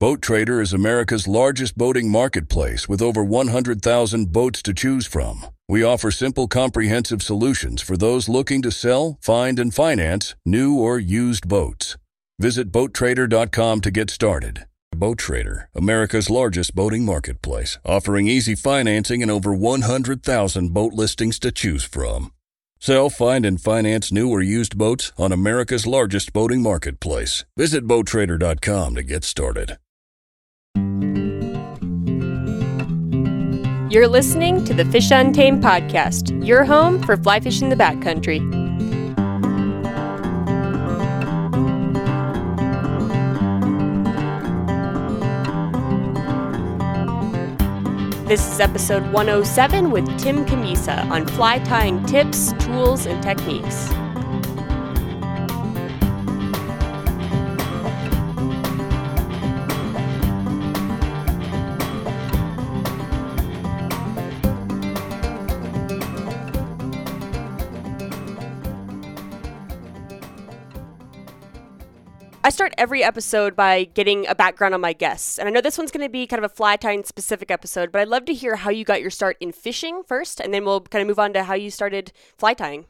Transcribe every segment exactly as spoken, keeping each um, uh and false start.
Boat Trader is America's largest boating marketplace with over one hundred thousand boats to choose from. We offer simple, comprehensive solutions for those looking to sell, find, and finance new or used boats. Visit boat trader dot com to get started. Boat Trader, America's largest boating marketplace, offering easy financing and over one hundred thousand boat listings to choose from. Sell, find, and finance new or used boats on America's largest boating marketplace. Visit boat trader dot com to get started. You're listening to the Fish Untamed podcast, your home for fly fish in the backcountry. This is episode one oh seven with Tim Cammisa on fly tying tips, tools, and techniques. I start every episode by getting a background on my guests. And I know this one's going to be kind of a fly tying specific episode, but I'd love to hear how you got your start in fishing first, and then we'll kind of move on to how you started fly tying.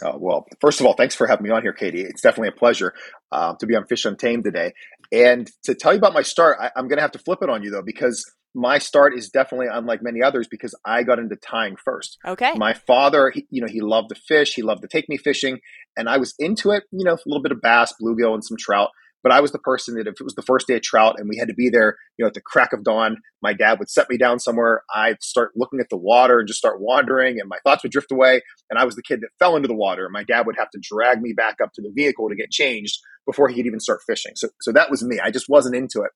Oh, well, first of all, thanks for having me on here, Katie. It's definitely a pleasure uh, to be on Fish Untamed today. And to tell you about my start, I, I'm going to have to flip it on you, though, because my start is definitely unlike many others because I got into tying first. Okay. My father, he, you know, he loved to fish. He loved to take me fishing. And I was into it, you know, a little bit of bass, bluegill, and some trout. But I was the person that if it was the first day of trout and we had to be there, you know, at the crack of dawn, my dad would set me down somewhere. I'd start looking at the water and just start wandering, and my thoughts would drift away. And I was the kid that fell into the water. And my dad would have to drag me back up to the vehicle to get changed before he could even start fishing. So, so that was me. I just wasn't into it.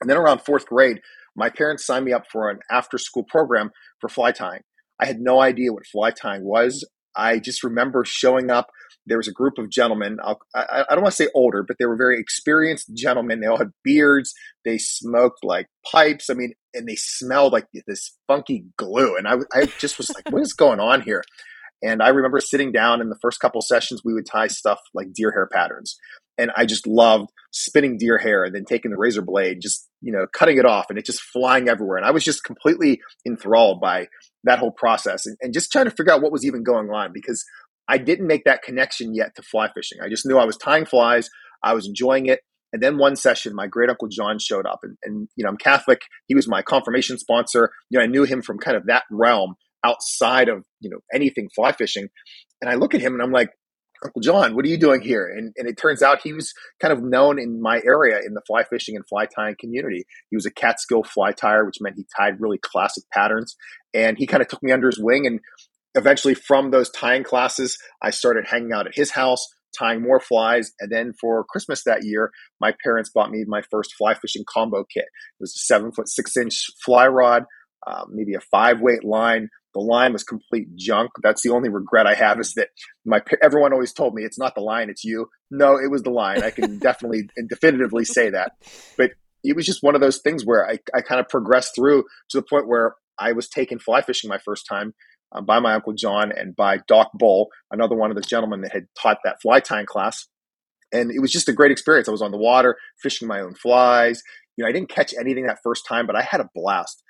And then around fourth grade, my parents signed me up for an after-school program for fly tying. I had no idea what fly tying was. I just remember showing up. There was a group of gentlemen. I'll, I, I don't want to say older, but they were very experienced gentlemen. They all had beards. They smoked like pipes. I mean, and they smelled like this funky glue. And I, I just was like, what is going on here? And I remember sitting down in the first couple sessions, we would tie stuff like deer hair patterns. And I just loved spinning deer hair and then taking the razor blade, just, you know, cutting it off and it just flying everywhere. And I was just completely enthralled by that whole process and, and just trying to figure out what was even going on because I didn't make that connection yet to fly fishing. I just knew I was tying flies. I was enjoying it. And then one session, my great uncle John showed up and, and, you know, I'm Catholic. He was my confirmation sponsor. You know, I knew him from kind of that realm outside of, you know, anything fly fishing. And I look at him and I'm like, Uncle John, what are you doing here? And and it turns out he was kind of known in my area in the fly fishing and fly tying community. He was a Catskill fly tyer, which meant he tied really classic patterns. And he kind of took me under his wing. And eventually from those tying classes, I started hanging out at his house, tying more flies. And then for Christmas that year, my parents bought me my first fly fishing combo kit. It was a seven foot, six inch fly rod, uh, maybe a five weight line. The line was complete junk. That's the only regret I have is that my everyone always told me it's not the line, it's you. No, it was the line. I can definitely and definitively say that. But it was just one of those things where I, I kind of progressed through to the point where I was taken fly fishing my first time uh, by my Uncle John and by Doc Bull, another one of the gentlemen that had taught that fly tying class. And it was just a great experience. I was on the water, fishing my own flies. You know, I didn't catch anything that first time, but I had a blast.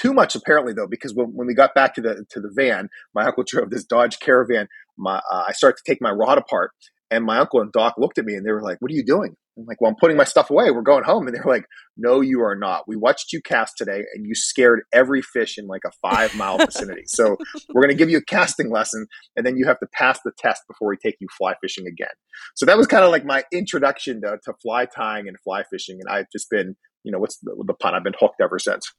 Too much, apparently, though, because when, when we got back to the to the van, my uncle drove this Dodge Caravan. My, uh, I started to take my rod apart, and my uncle and Doc looked at me, and they were like, what are you doing? I'm like, well, I'm putting my stuff away. We're going home. And they were like, no, you are not. We watched you cast today, and you scared every fish in like a five-mile vicinity. So we're going to give you a casting lesson, and then you have to pass the test before we take you fly fishing again. So that was kind of like my introduction to, to fly tying and fly fishing, and I've just been, you know, what's the, the pun? I've been hooked ever since.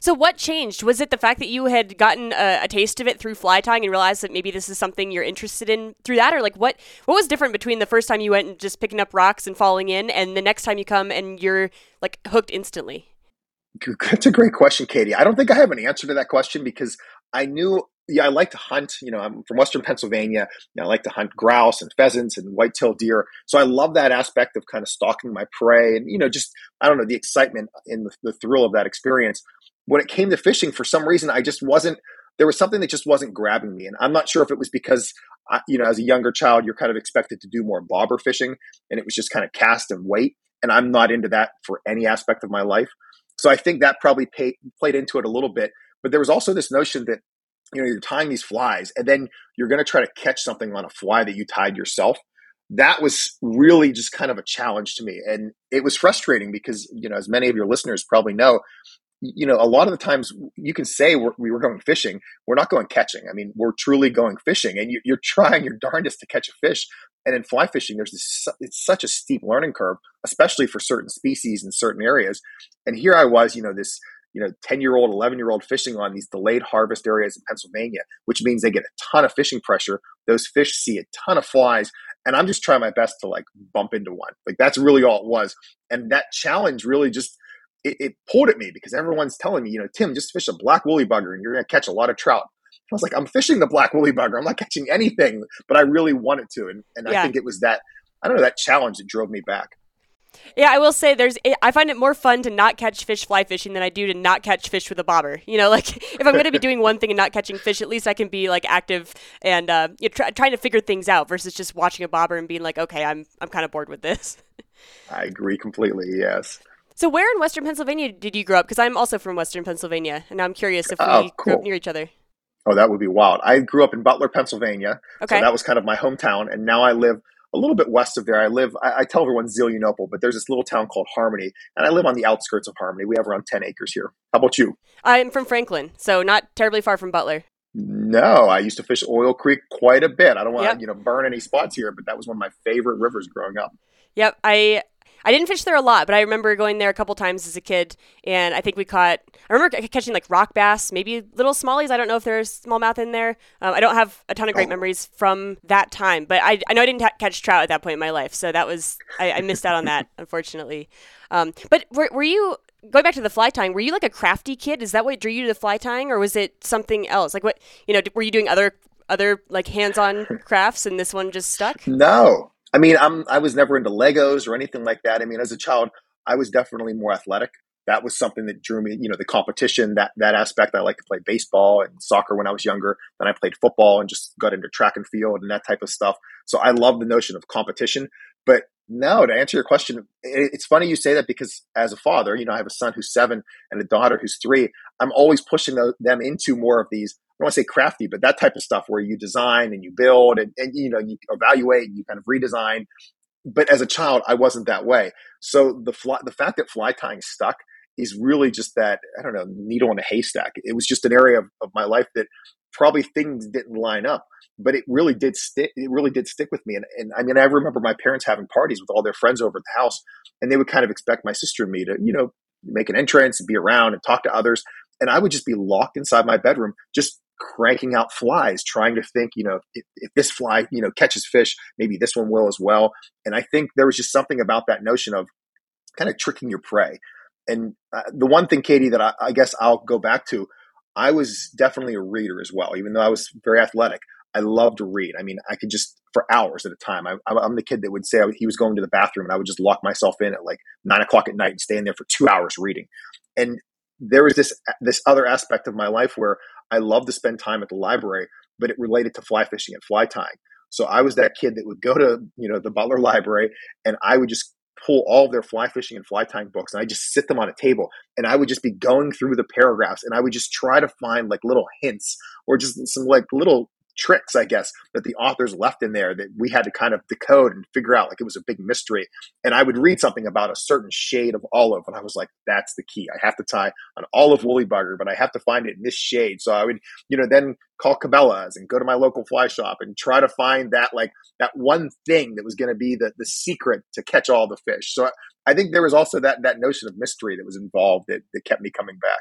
So what changed? Was it the fact that you had gotten a, a taste of it through fly tying and realized that maybe this is something you're interested in through that? Or like what, what was different between the first time you went and just picking up rocks and falling in and the next time you come and you're like hooked instantly? That's a great question, Katie. I don't think I have an answer to that question because I knew, yeah, I like to hunt. You know, I'm from Western Pennsylvania and I like to hunt grouse and pheasants and white-tailed deer. So I love that aspect of kind of stalking my prey and, you know, just, I don't know, the excitement and the, the thrill of that experience. When it came to fishing, for some reason, I just wasn't, there was something that just wasn't grabbing me. And I'm not sure if it was because, I, you know, as a younger child, you're kind of expected to do more bobber fishing. And it was just kind of cast and wait. and I'm not into that for any aspect of my life. So I think that probably pay, played into it a little bit. But there was also this notion that, you know, you're tying these flies and then you're going to try to catch something on a fly that you tied yourself. That was really just kind of a challenge to me. And it was frustrating because, you know, as many of your listeners probably know, you know, a lot of the times you can say we're, we were going fishing. We're not going catching. I mean, we're truly going fishing, and you, you're trying your darndest to catch a fish. And in fly fishing, there's this, it's such a steep learning curve, especially for certain species in certain areas. And here I was, you know, this, you know, ten year old, eleven year old fishing on these delayed harvest areas in Pennsylvania, which means they get a ton of fishing pressure. Those fish see a ton of flies, and I'm just trying my best to like bump into one. Like that's really all it was. And that challenge really just, It, it pulled at me because everyone's telling me, you know, Tim, just fish a black woolly bugger and you're going to catch a lot of trout. I was like, I'm fishing the black woolly bugger. I'm not catching anything, but I really wanted to. And, and yeah. I think it was that, I don't know, that challenge that drove me back. Yeah, I will say there's, I find it more fun to not catch fish fly fishing than I do to not catch fish with a bobber. You know, like if I'm going to be doing one thing and not catching fish, at least I can be like active and uh, you know, try, trying to figure things out versus just watching a bobber and being like, okay, I'm I'm kind of bored with this. I agree completely. Yes. So where in Western Pennsylvania did you grow up? Because I'm also from Western Pennsylvania, and I'm curious if we oh, cool. grew up near each other. Oh, that would be wild. I grew up in Butler, Pennsylvania. Okay. So that was kind of my hometown, and now I live a little bit west of there. I live, I, I tell everyone Zelienople, but there's this little town called Harmony, and I live on the outskirts of Harmony. We have around ten acres here. How about you? I'm from Franklin, so not terribly far from Butler. No, I used to fish Oil Creek quite a bit. I don't want to, yep. you know, burn any spots here, but that was one of my favorite rivers growing up. Yep, I... I didn't fish there a lot, but I remember going there a couple times as a kid, and I think we caught, I remember catching like rock bass, maybe little smallies. I don't know if there's smallmouth in there. Um, I don't have a ton of great oh. memories from that time, but I, I know I didn't ha- catch trout at that point in my life, so that was, I, I missed out on that, unfortunately. Um, but were, were you, going back to the fly tying, were you like a crafty kid? Is that what drew you to fly tying, or was it something else? Like what, you know, were you doing other, other like hands-on crafts and this one just stuck? No. I mean, I'm, I was never into Legos or anything like that. I mean, as a child, I was definitely more athletic. That was something that drew me, you know, the competition, that that aspect. I like to play baseball and soccer when I was younger. Then I played football and just got into track and field and that type of stuff. So I love the notion of competition. But no, to answer your question, it, it's funny you say that because as a father, you know, I have a son who's seven and a daughter who's three. I'm always pushing the, them into more of these, I don't want to say crafty, but that type of stuff where you design and you build and, and you know, you evaluate and you kind of redesign. But as a child, I wasn't that way. So the fly, the fact that fly tying stuck is really just that, I don't know, needle in a haystack. It was just an area of, of my life that probably things didn't line up, but it really did stick. It really did stick with me. And, and I mean, I remember my parents having parties with all their friends over at the house, and they would kind of expect my sister and me to, you know, make an entrance and be around and talk to others. And I would just be locked inside my bedroom, just cranking out flies, trying to think, you know, if, if this fly, you know, catches fish, maybe this one will as well. And I think there was just something about that notion of kind of tricking your prey. And uh, the one thing, Katie, that I, I guess I'll go back to, I was definitely a reader as well. Even though I was very athletic, I loved to read. I mean, I could just for hours at a time. I, I'm the kid that would say I, he was going to the bathroom, and I would just lock myself in at like nine o'clock at night and stay in there for two hours reading. And there was this this other aspect of my life where I loved to spend time at the library, but it related to fly fishing and fly tying. So I was that kid that would go to, you know, the Butler Library, and I would just pull all of their fly fishing and fly tying books, and I just sit them on a table, and I would just be going through the paragraphs, and I would just try to find like little hints or just some like little tricks, I guess, that the authors left in there that we had to kind of decode and figure out. Like it was a big mystery. And I would read something about a certain shade of olive, and I was like, that's the key. I have to tie an olive woolly bugger, but I have to find it in this shade. So I would, you know, then call Cabela's and go to my local fly shop and try to find that, like that one thing that was going to be the the secret to catch all the fish. So I, I think there was also that that notion of mystery that was involved that, that kept me coming back.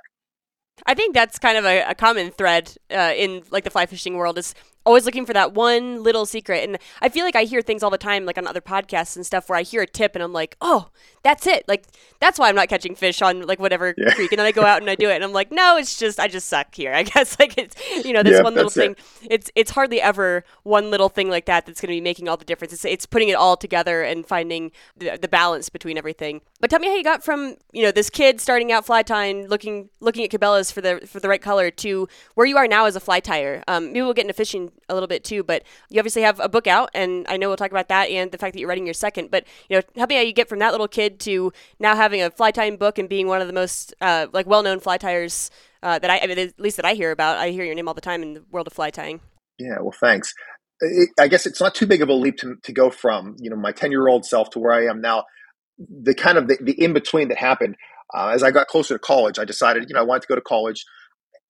I think that's kind of a, a common thread uh, in like the fly fishing world is always looking for that one little secret. And I feel like I hear things all the time, like on other podcasts and stuff, where I hear a tip and I'm like, oh, that's it. Like, that's why I'm not catching fish on like whatever yeah. creek. And then I go out and I do it. And I'm like, no, it's just, I just suck here. I guess like it's, you know, this yeah, one little thing. It. It's it's hardly ever one little thing like that that's going to be making all the difference. It's, it's putting it all together and finding the, the balance between everything. But tell me how you got from, you know, this kid starting out fly tying, looking looking at Cabela's for the for the right color to where you are now as a fly tire. Um, maybe we'll get into fishing a little bit too, but you obviously have a book out, and I know we'll talk about that and the fact that you're writing your second, but you know, help me how you get from that little kid to now having a fly tying book and being one of the most uh, like well-known fly tyers uh, that I, I mean, at least that I hear about. I hear your name all the time in the world of fly tying. Yeah, well, thanks. It, I guess it's not too big of a leap to, to go from, you know, my ten-year-old self to where I am now. The kind of the, the in-between that happened uh, as I got closer to college, I decided, you know, I wanted to go to college.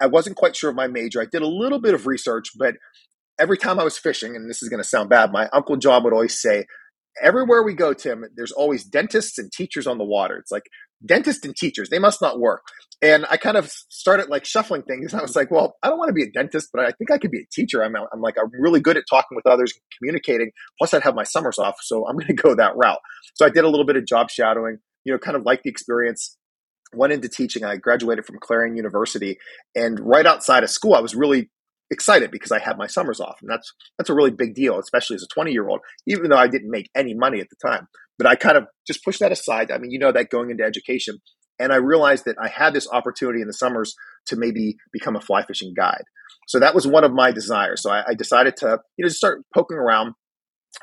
I wasn't quite sure of my major. I did a little bit of research, but every time I was fishing, and this is going to sound bad, my Uncle John would always say, everywhere we go, Tim, there's always dentists and teachers on the water. It's like, dentists and teachers, they must not work. And I kind of started like shuffling things. And I was like, well, I don't want to be a dentist, but I think I could be a teacher. I'm, I'm like, I'm really good at talking with others, communicating. Plus I'd have my summers off. So I'm going to go that route. So I did a little bit of job shadowing, you know, kind of like the experience. Went into teaching. I graduated from Clarion University, and right outside of school, I was really excited because I had my summers off, and that's that's a really big deal, especially as a twenty-year-old. Even though I didn't make any money at the time, but I kind of just pushed that aside. I mean, you know that going into education, and I realized that I had this opportunity in the summers to maybe become a fly fishing guide. So that was one of my desires. So I, I decided to you know just start poking around.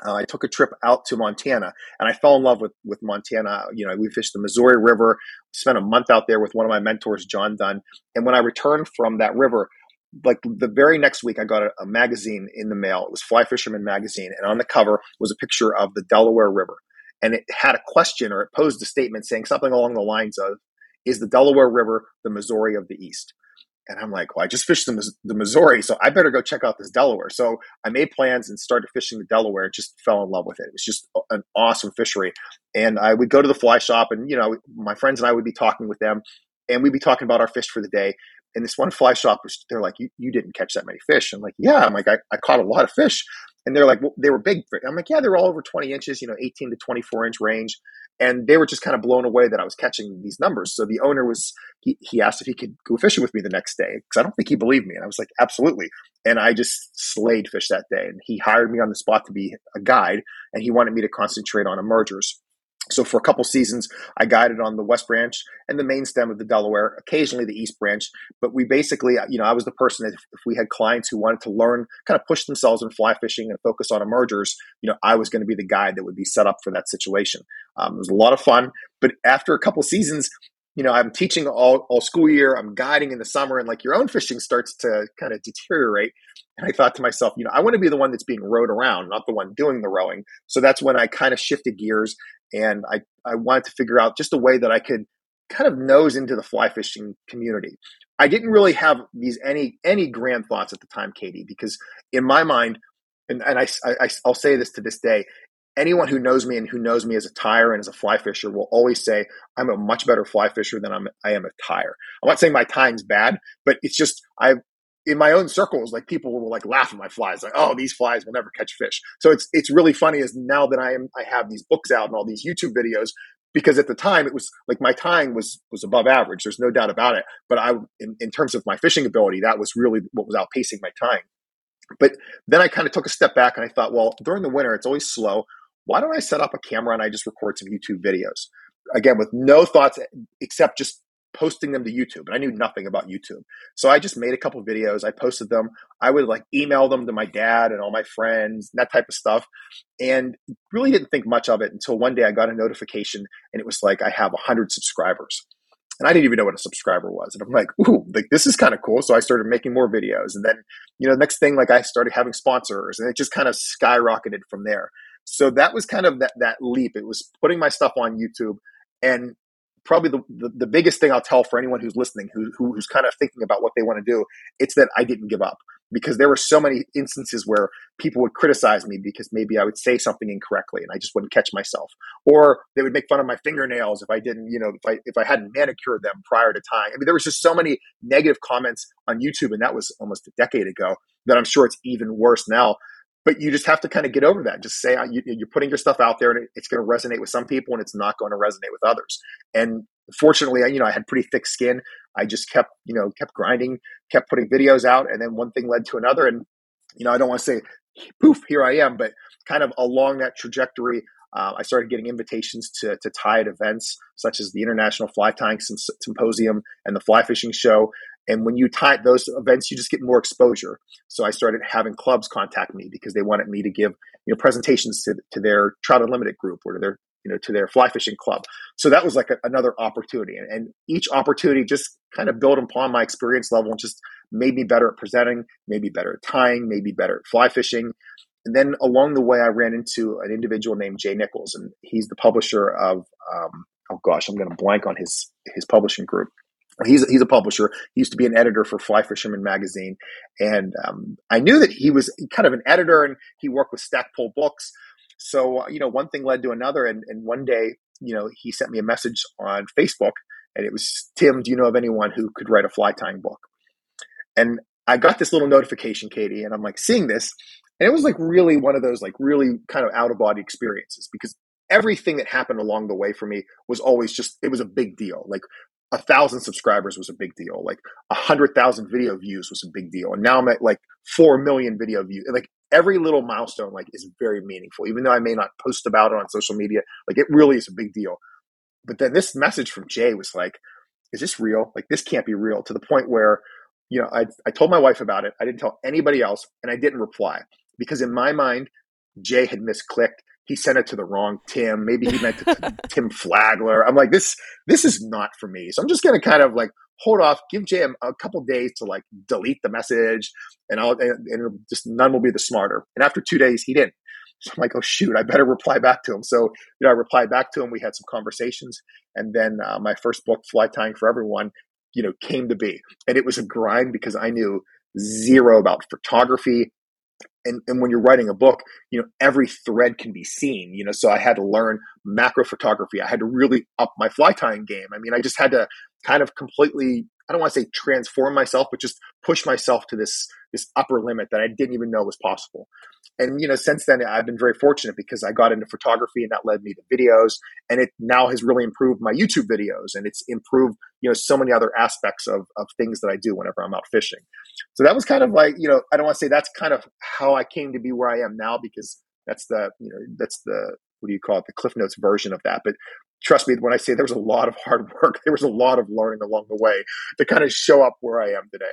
Uh, I took a trip out to Montana, and I fell in love with, with Montana. You know, we fished the Missouri River, spent a month out there with one of my mentors, John Dunn. And when I returned from that river, like the very next week, I got a, a magazine in the mail. It was Fly Fisherman magazine. And on the cover was a picture of the Delaware River. And it had a question, or it posed a statement saying something along the lines of, is the Delaware River the Missouri of the East? And I'm like, well, I just fished the, the Missouri, so I better go check out this Delaware. So I made plans and started fishing the Delaware. Just fell in love with it. It was just an awesome fishery. And I would go to the fly shop, and you know, my friends and I would be talking with them, and we'd be talking about our fish for the day. And this one fly shop, was, they're like, you, you didn't catch that many fish. I'm like, yeah. I'm like, I, I caught a lot of fish. And they're like, well, they were big. I'm like, yeah, they were all over twenty inches, you know, eighteen to twenty-four inch range. And they were just kind of blown away that I was catching these numbers. So the owner was, he, he asked if he could go fishing with me the next day, because I don't think he believed me. And I was like, absolutely. And I just slayed fish that day. And he hired me on the spot to be a guide, and he wanted me to concentrate on emergers. So for a couple seasons, I guided on the West Branch and the main stem of the Delaware, occasionally the East Branch. But we basically, you know, I was the person that if we had clients who wanted to learn, kind of push themselves in fly fishing and focus on emergers, you know, I was going to be the guide that would be set up for that situation. Um, it was a lot of fun. But after a couple seasons, you know, I'm teaching all, all school year, I'm guiding in the summer, and like your own fishing starts to kind of deteriorate. And I thought to myself, you know, I want to be the one that's being rowed around, not the one doing the rowing. So that's when I kind of shifted gears, and I, I wanted to figure out just a way that I could kind of nose into the fly fishing community. I didn't really have these any any grand thoughts at the time, Katie, because in my mind, and, and I, I, I'll say this to this day, anyone who knows me and who knows me as a tyer and as a fly fisher will always say, I'm a much better fly fisher than I'm, I am a tyer. I'm not saying my tying's bad, but it's just, I in my own circles, like people will like laugh at my flies, like, oh, these flies will never catch fish. So it's it's really funny is now that I am I have these books out and all these YouTube videos, because at the time it was like my tying was was above average. There's no doubt about it. But I in, in terms of my fishing ability, that was really what was outpacing my tying. But then I kind of took a step back and I thought, well, during the winter, it's always slow. Why don't I set up a camera and I just record some YouTube videos? Again, with no thoughts except just posting them to YouTube. And I knew nothing about YouTube. So I just made a couple of videos. I posted them. I would like email them to my dad and all my friends, and that type of stuff. And really didn't think much of it until one day I got a notification and it was like, I have one hundred subscribers. And I didn't even know what a subscriber was. And I'm like, ooh, like this is kind of cool. So I started making more videos. And then, you know, next thing, like I started having sponsors, and it just kind of skyrocketed from there. So that was kind of that, that leap. It was putting my stuff on YouTube. And probably the, the, the biggest thing I'll tell for anyone who's listening, who, who who's kind of thinking about what they want to do, it's that I didn't give up, because there were so many instances where people would criticize me because maybe I would say something incorrectly and I just wouldn't catch myself. Or they would make fun of my fingernails if I didn't, you know, if I, if I hadn't manicured them prior to tying. I mean, there was just so many negative comments on YouTube, and that was almost a decade ago, that I'm sure it's even worse now. But you just have to kind of get over that. Just say you, you're putting your stuff out there, and it's going to resonate with some people, and it's not going to resonate with others. And fortunately, you know, I had pretty thick skin. I just kept, you know, kept grinding, kept putting videos out, and then one thing led to another. And you know, I don't want to say, poof, here I am, but kind of along that trajectory, uh, I started getting invitations to to tie at events such as the International Fly Tying Symposium and the Fly Fishing Show. And when you tie those events, you just get more exposure. So I started having clubs contact me because they wanted me to give, you know, presentations to, to their Trout Unlimited group or to their, you know, to their fly fishing club. So that was like a, another opportunity. And, and each opportunity just kind of built upon my experience level and just made me better at presenting, made me better at tying, made me better at fly fishing. And then along the way, I ran into an individual named Jay Nichols, and he's the publisher of, um, oh gosh, I'm going to blank on his, his publishing group. He's he's a publisher. He used to be an editor for Fly Fisherman magazine, and um, I knew that he was kind of an editor, and he worked with Stackpole Books. So you know, one thing led to another, and, and one day, you know, he sent me a message on Facebook, and it was, "Tim, do you know of anyone who could write a fly tying book?" And I got this little notification, Katie, and I'm like seeing this, and it was like really one of those like really kind of out of body experiences, because everything that happened along the way for me was always just, it was a big deal. Like a thousand subscribers was a big deal. Like a hundred thousand video views was a big deal. And now I'm at like four million video views. Like every little milestone like is very meaningful, even though I may not post about it on social media. Like it really is a big deal. But then this message from Jay was like, is this real? Like this can't be real, to the point where, you know, I, I told my wife about it. I didn't tell anybody else, and I didn't reply, because in my mind, Jay had misclicked. He sent it to the wrong Tim. Maybe he meant to Tim Flagler. I'm like, this, this is not for me. So I'm just going to kind of like hold off, give Jay a, a couple days to like delete the message, and I'll, and, and just none will be the smarter. And after two days, he didn't. So I'm like, oh shoot, I better reply back to him. So, you know, I replied back to him. We had some conversations, and then uh, my first book, Fly Tying for Everyone, you know, came to be. And it was a grind, because I knew zero about photography. And, and when you're writing a book, you know, every thread can be seen, you know, so I had to learn macro photography. I had to really up my fly tying game. I mean, I just had to kind of completely, I don't want to say transform myself, but just push myself to this, this upper limit that I didn't even know was possible. And, you know, since then, I've been very fortunate, because I got into photography, and that led me to videos. And it now has really improved my YouTube videos, and it's improved, you know, so many other aspects of, of things that I do whenever I'm out fishing. So that was kind of like, you know, I don't want to say that's kind of how I came to be where I am now, because that's the, you know, that's the, what do you call it? The Cliff Notes version of that. But trust me, when I say there was a lot of hard work, there was a lot of learning along the way to kind of show up where I am today.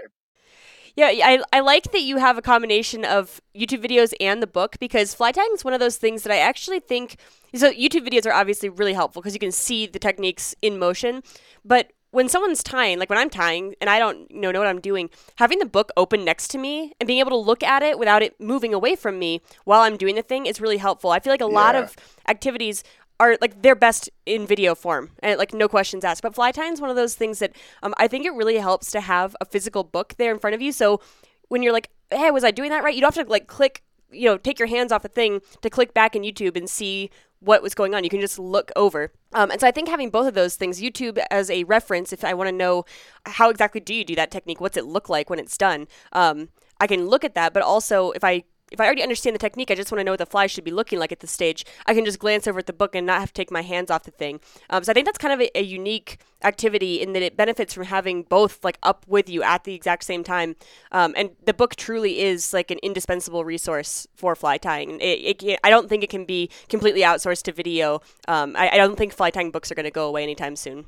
Yeah, I, I like that you have a combination of YouTube videos and the book, because fly tying is one of those things that I actually think, so YouTube videos are obviously really helpful because you can see the techniques in motion. But when someone's tying, like when I'm tying and I don't you know, know what I'm doing, having the book open next to me and being able to look at it without it moving away from me while I'm doing the thing is really helpful. I feel like a yeah. lot of activities are like they're best in video form, and like no questions asked. But fly tying is one of those things that um, I think it really helps to have a physical book there in front of you. So when you're like, hey, was I doing that right? You don't have to like click, you know, take your hands off the thing to click back in YouTube and see what was going on. You can just look over. Um, and so I think having both of those things, YouTube as a reference, if I want to know how exactly do you do that technique, what's it look like when it's done, um, I can look at that. But also if I If I already understand the technique, I just want to know what the fly should be looking like at this stage. I can just glance over at the book and not have to take my hands off the thing. Um, so I think that's kind of a, a unique activity in that it benefits from having both like up with you at the exact same time. Um, and the book truly is like an indispensable resource for fly tying. It, it, I don't think it can be completely outsourced to video. Um, I, I don't think fly tying books are going to go away anytime soon.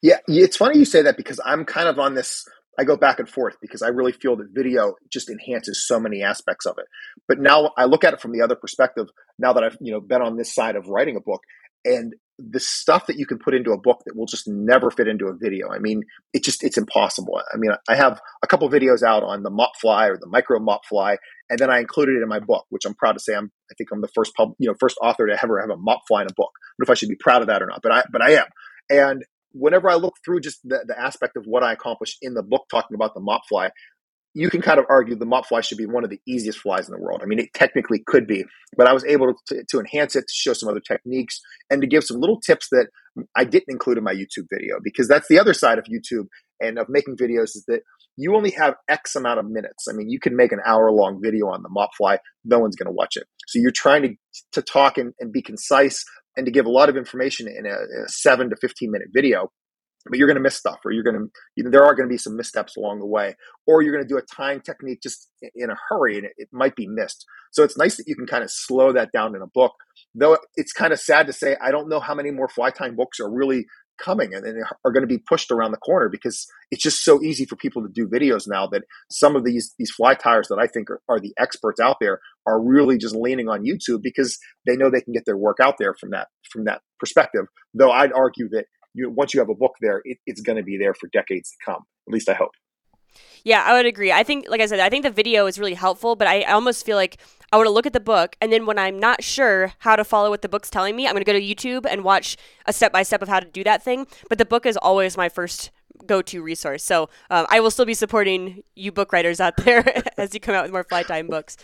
Yeah, it's funny you say that, because I'm kind of on this – I go back and forth, because I really feel that video just enhances so many aspects of it. But now I look at it from the other perspective, now that I've, you know, been on this side of writing a book, and the stuff that you can put into a book that will just never fit into a video. I mean, it just, it's impossible. I mean, I have a couple videos out on the Mop fly or the micro Mop fly, and then I included it in my book, which I'm proud to say I'm, I think I'm the first pub, you know, first author to ever have a Mop fly in a book. I don't know if I should be proud of that or not, but I, but I am. And whenever I look through just the, the aspect of what I accomplished in the book, talking about the Mop fly, you can kind of argue the Mop fly should be one of the easiest flies in the world. I mean, it technically could be, but I was able to, to enhance it, to show some other techniques, and to give some little tips that I didn't include in my YouTube video, because that's the other side of YouTube and of making videos, is that you only have X amount of minutes. I mean, you can make an hour long video on the Mop fly. No one's going to watch it. So you're trying to, to talk and, and be concise, and to give a lot of information in a, a seven to fifteen minute video, but you're going to miss stuff, or you're going to, you know, there are going to be some missteps along the way, or you're going to do a tying technique just in a hurry, and it, it might be missed. So it's nice that you can kind of slow that down in a book, though it's kind of sad to say, I don't know how many more fly tying books are really coming and, and are going to be pushed around the corner, because it's just so easy for people to do videos now that some of these these fly tyers that I think are, are the experts out there are really just leaning on YouTube because they know they can get their work out there from that from that perspective. Though I'd argue that you, once you have a book there, it, it's going to be there for decades to come. At least I hope. Yeah, I would agree. I think, like I said, I think the video is really helpful, but I, I almost feel like I want to look at the book, and then when I'm not sure how to follow what the book's telling me, I'm going to go to YouTube and watch a step-by-step of how to do that thing. But the book is always my first go-to resource. So um, I will still be supporting you book writers out there as you come out with more fly time books.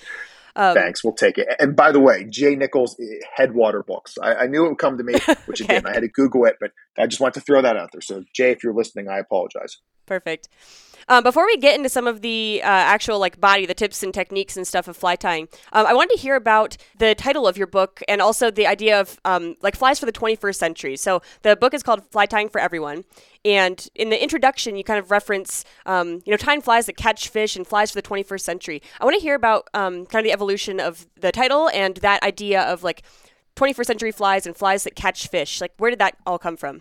Um, Thanks. We'll take it. And by the way, Jay Nichols, Headwater Books. I, I knew it would come to me, which okay. Again, I had to Google it, but I just want to throw that out there. So Jay, if you're listening, I apologize. Perfect. Um, before we get into some of the uh, actual like body, the tips and techniques and stuff of fly tying, um, I wanted to hear about the title of your book and also the idea of um, like flies for the twenty-first century. So the book is called Fly Tying for Everyone. And in the introduction, you kind of reference, um, you know, tying flies that catch fish and flies for the twenty-first century. I want to hear about um, kind of the evolution of the title and that idea of like twenty-first century flies and flies that catch fish. Like, where did that all come from?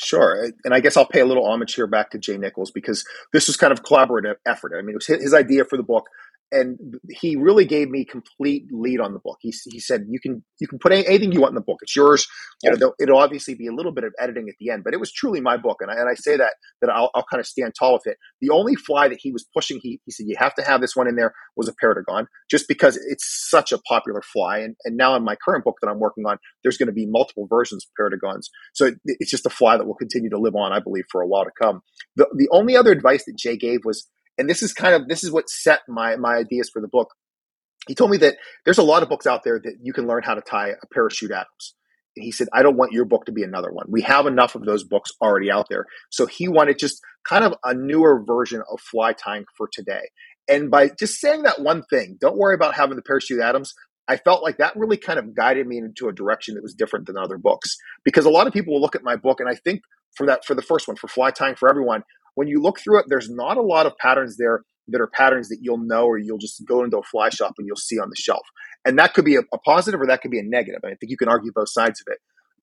Sure. And I guess I'll pay a little homage here back to Jay Nichols, because this was kind of a collaborative effort. I mean, it was his idea for the book, and he really gave me complete lead on the book. He, he said, you can you can put anything you want in the book. It's yours. You know, it'll obviously be a little bit of editing at the end, but it was truly my book. And I, and I say that, that I'll, I'll kind of stand tall with it. The only fly that he was pushing, he, he said, you have to have this one in there, was a Perdigon, just because it's such a popular fly. And, and now in my current book that I'm working on, there's going to be multiple versions of Perdigons. So it, it's just a fly that will continue to live on, I believe, for a while to come. The, the only other advice that Jay gave was, and this is kind of, this is what set my, my ideas for the book. He told me that there's a lot of books out there that you can learn how to tie a Parachute Adams. And he said, I don't want your book to be another one. We have enough of those books already out there. So he wanted just kind of a newer version of fly tying for today. And by just saying that one thing, don't worry about having the Parachute Adams, I felt like that really kind of guided me into a direction that was different than other books. Because a lot of people will look at my book, and I think for that, for the first one, for Fly Tying for Everyone, when you look through it, there's not a lot of patterns there that are patterns that you'll know, or you'll just go into a fly shop and you'll see on the shelf. And that could be a, a positive, or that could be a negative. And I think you can argue both sides of it.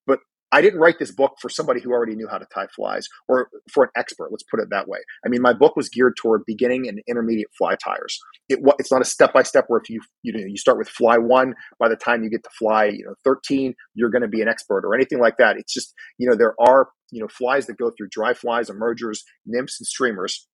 But I didn't write this book for somebody who already knew how to tie flies, or for an expert. Let's put it that way. I mean, my book was geared toward beginning and intermediate fly tyers. It, it's not a step-by-step where if you you know you start with fly one, by the time you get to fly you know thirteen, you're going to be an expert or anything like that. It's just you know there are you know flies that go through dry flies, emergers, nymphs, and streamers.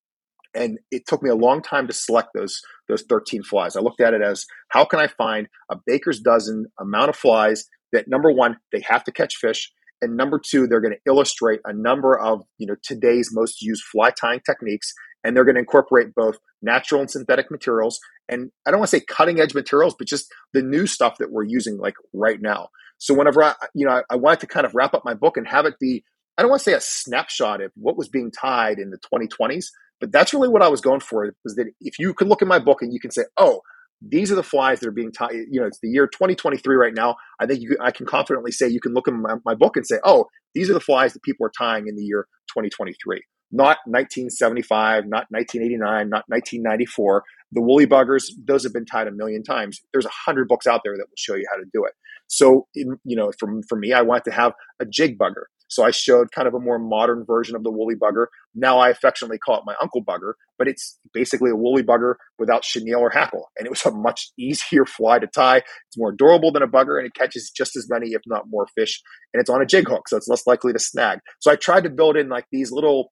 And it took me a long time to select those those thirteen flies. I looked at it as, how can I find a baker's dozen amount of flies that, number one, they have to catch fish, and number two, they're going to illustrate a number of you know today's most used fly tying techniques, and they're going to incorporate both natural and synthetic materials. And I don't want to say cutting edge materials, but just the new stuff that we're using like right now. So whenever I, you know, I, I wanted to kind of wrap up my book and have it be, I don't want to say a snapshot of what was being tied in the twenty twenties, but that's really what I was going for, was that if you could look at my book and you can say, oh, these are the flies that are being tied, you know, it's the year twenty twenty-three right now. I think you, I can confidently say you can look at my, my book and say, oh, these are the flies that people are tying in the year twenty twenty-three, not nineteen seventy-five, not nineteen eighty-nine, not nineteen ninety-four. The woolly buggers, those have been tied a million times. There's a hundred books out there that will show you how to do it. So, you know, for, for me, I wanted to have a jig bugger. So I showed kind of a more modern version of the woolly bugger. Now I affectionately call it my uncle bugger, but it's basically a woolly bugger without chenille or hackle. And it was a much easier fly to tie. It's more durable than a bugger, and it catches just as many, if not more, fish. And it's on a jig hook, so it's less likely to snag. So I tried to build in like these little,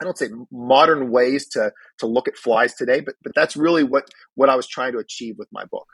I don't say modern ways to to look at flies today, but but that's really what what I was trying to achieve with my book.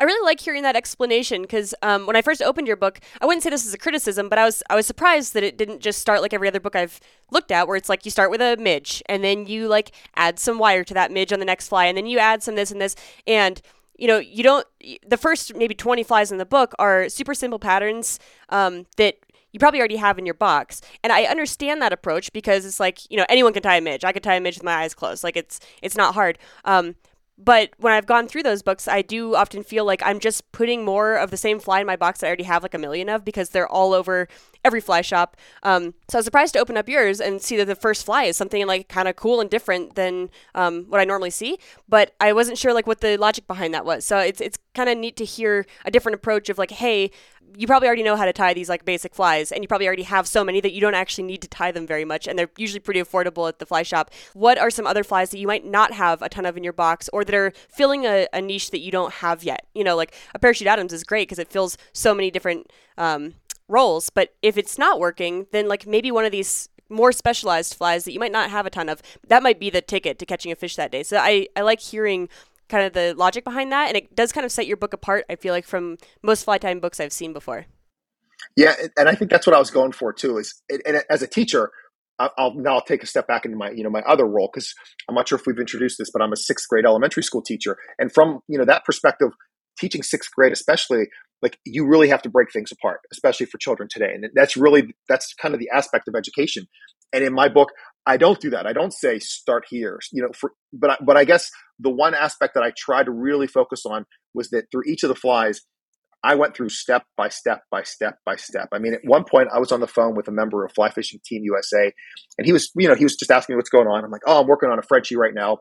I really like hearing that explanation, because um, when I first opened your book, I wouldn't say this is a criticism, but I was I was surprised that it didn't just start like every other book I've looked at, where it's like you start with a midge and then you like add some wire to that midge on the next fly, and then you add some this and this. And you know, you don't, the first maybe twenty flies in the book are super simple patterns um, that you probably already have in your box. And I understand that approach, because it's like, you know, anyone can tie a midge. I could tie a midge with my eyes closed. Like it's it's not hard. Um, But when I've gone through those books, I do often feel like I'm just putting more of the same fly in my box that I already have like a million of, because they're all over every fly shop. Um, so I was surprised to open up yours and see that the first fly is something like kind of cool and different than um, what I normally see. But I wasn't sure like what the logic behind that was. So it's it's kind of neat to hear a different approach of like, hey, you probably already know how to tie these like basic flies, and you probably already have so many that you don't actually need to tie them very much, and they're usually pretty affordable at the fly shop. What are some other flies that you might not have a ton of in your box, or that are filling a, a niche that you don't have yet? You know, like a Parachute Adams is great because it fills so many different um, roles, but if it's not working, then like maybe one of these more specialized flies that you might not have a ton of, that might be the ticket to catching a fish that day. So I, I like hearing kind of the logic behind that, and it does kind of set your book apart, I feel like, from most fly tying books I've seen before. Yeah, and I think that's what I was going for too. Is it, and as a teacher, I'll now I'll take a step back into my you know my other role, because I'm not sure if we've introduced this, but I'm a sixth grade elementary school teacher, and from you know that perspective, teaching sixth grade especially, like you really have to break things apart, especially for children today, and that's really that's kind of the aspect of education. And in my book, I don't do that. I don't say start here, you know. For, but I, but I guess the one aspect that I tried to really focus on was that through each of the flies, I went through step by step by step by step. I mean, at one point I was on the phone with a member of Fly Fishing Team U S A, and he was, you know, he was just asking me what's going on. I'm like, oh, I'm working on a Frenchie right now.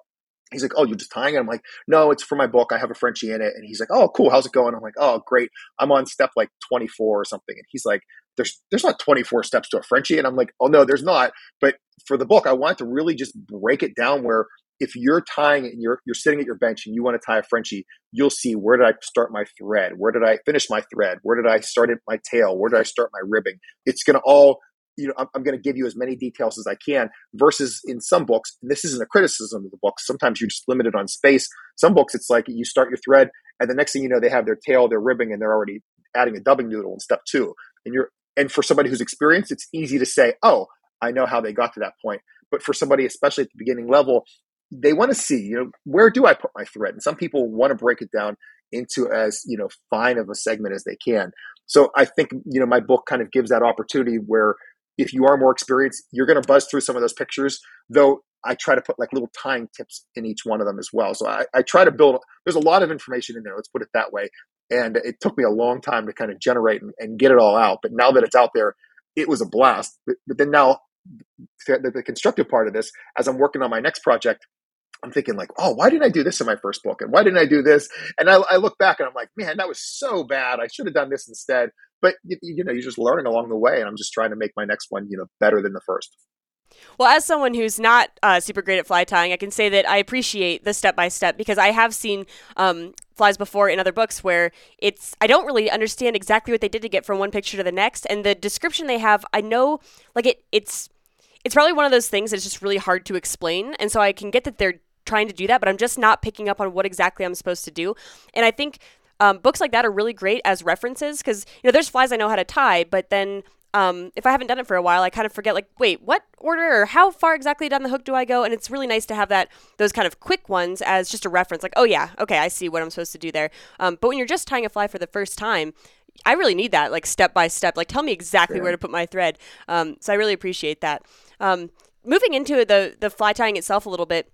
He's like, oh, you're just tying it? I'm like, no, it's for my book. I have a Frenchie in it. And he's like, oh, cool. How's it going? I'm like, oh, great. I'm on step like twenty-four or something. And he's like, there's there's not twenty-four steps to a Frenchie. And I'm like, oh, no, there's not. But for the book, I wanted to really just break it down where if you're tying it and you're, you're sitting at your bench and you want to tie a Frenchie, you'll see, where did I start my thread? Where did I finish my thread? Where did I start my tail? Where did I start my ribbing? It's going to all... you know, I'm, I'm going to give you as many details as I can, versus in some books, and this isn't a criticism of the books, sometimes you're just limited on space. Some books, it's like you start your thread and the next thing you know, they have their tail, their ribbing, and they're already adding a dubbing noodle in step two. And you're, and for somebody who's experienced, it's easy to say, oh, I know how they got to that point. But for somebody, especially at the beginning level, they want to see, you know, where do I put my thread? And some people want to break it down into as, you know, fine of a segment as they can. So I think, you know, my book kind of gives that opportunity where, if you are more experienced, you're going to buzz through some of those pictures, though I try to put like little tying tips in each one of them as well. So I, I try to build, there's a lot of information in there, let's put it that way. And it took me a long time to kind of generate and, and get it all out. But now that it's out there, it was a blast. But, but then now the, the constructive part of this, as I'm working on my next project, I'm thinking like, oh, why didn't I do this in my first book? And why didn't I do this? And I, I look back and I'm like, man, that was so bad. I should have done this instead. But, you, you know, you're just learning along the way. And I'm just trying to make my next one, you know, better than the first. Well, as someone who's not uh, super great at fly tying, I can say that I appreciate the step-by-step, because I have seen um, flies before in other books where it's, I don't really understand exactly what they did to get from one picture to the next. And the description they have, I know, like it, it's, it's probably one of those things that's just really hard to explain. And so I can get that they're trying to do that, but I'm just not picking up on what exactly I'm supposed to do. And I think um, books like that are really great as references, because, you know, there's flies I know how to tie, but then um, if I haven't done it for a while, I kind of forget like, wait, what order or how far exactly down the hook do I go? And it's really nice to have that, those kind of quick ones as just a reference, like, oh yeah, okay, I see what I'm supposed to do there. Um, but when you're just tying a fly for the first time, I really need that, like step by step, like tell me exactly sure. where to put my thread. Um, so I really appreciate that. Um, moving into the the fly tying itself a little bit,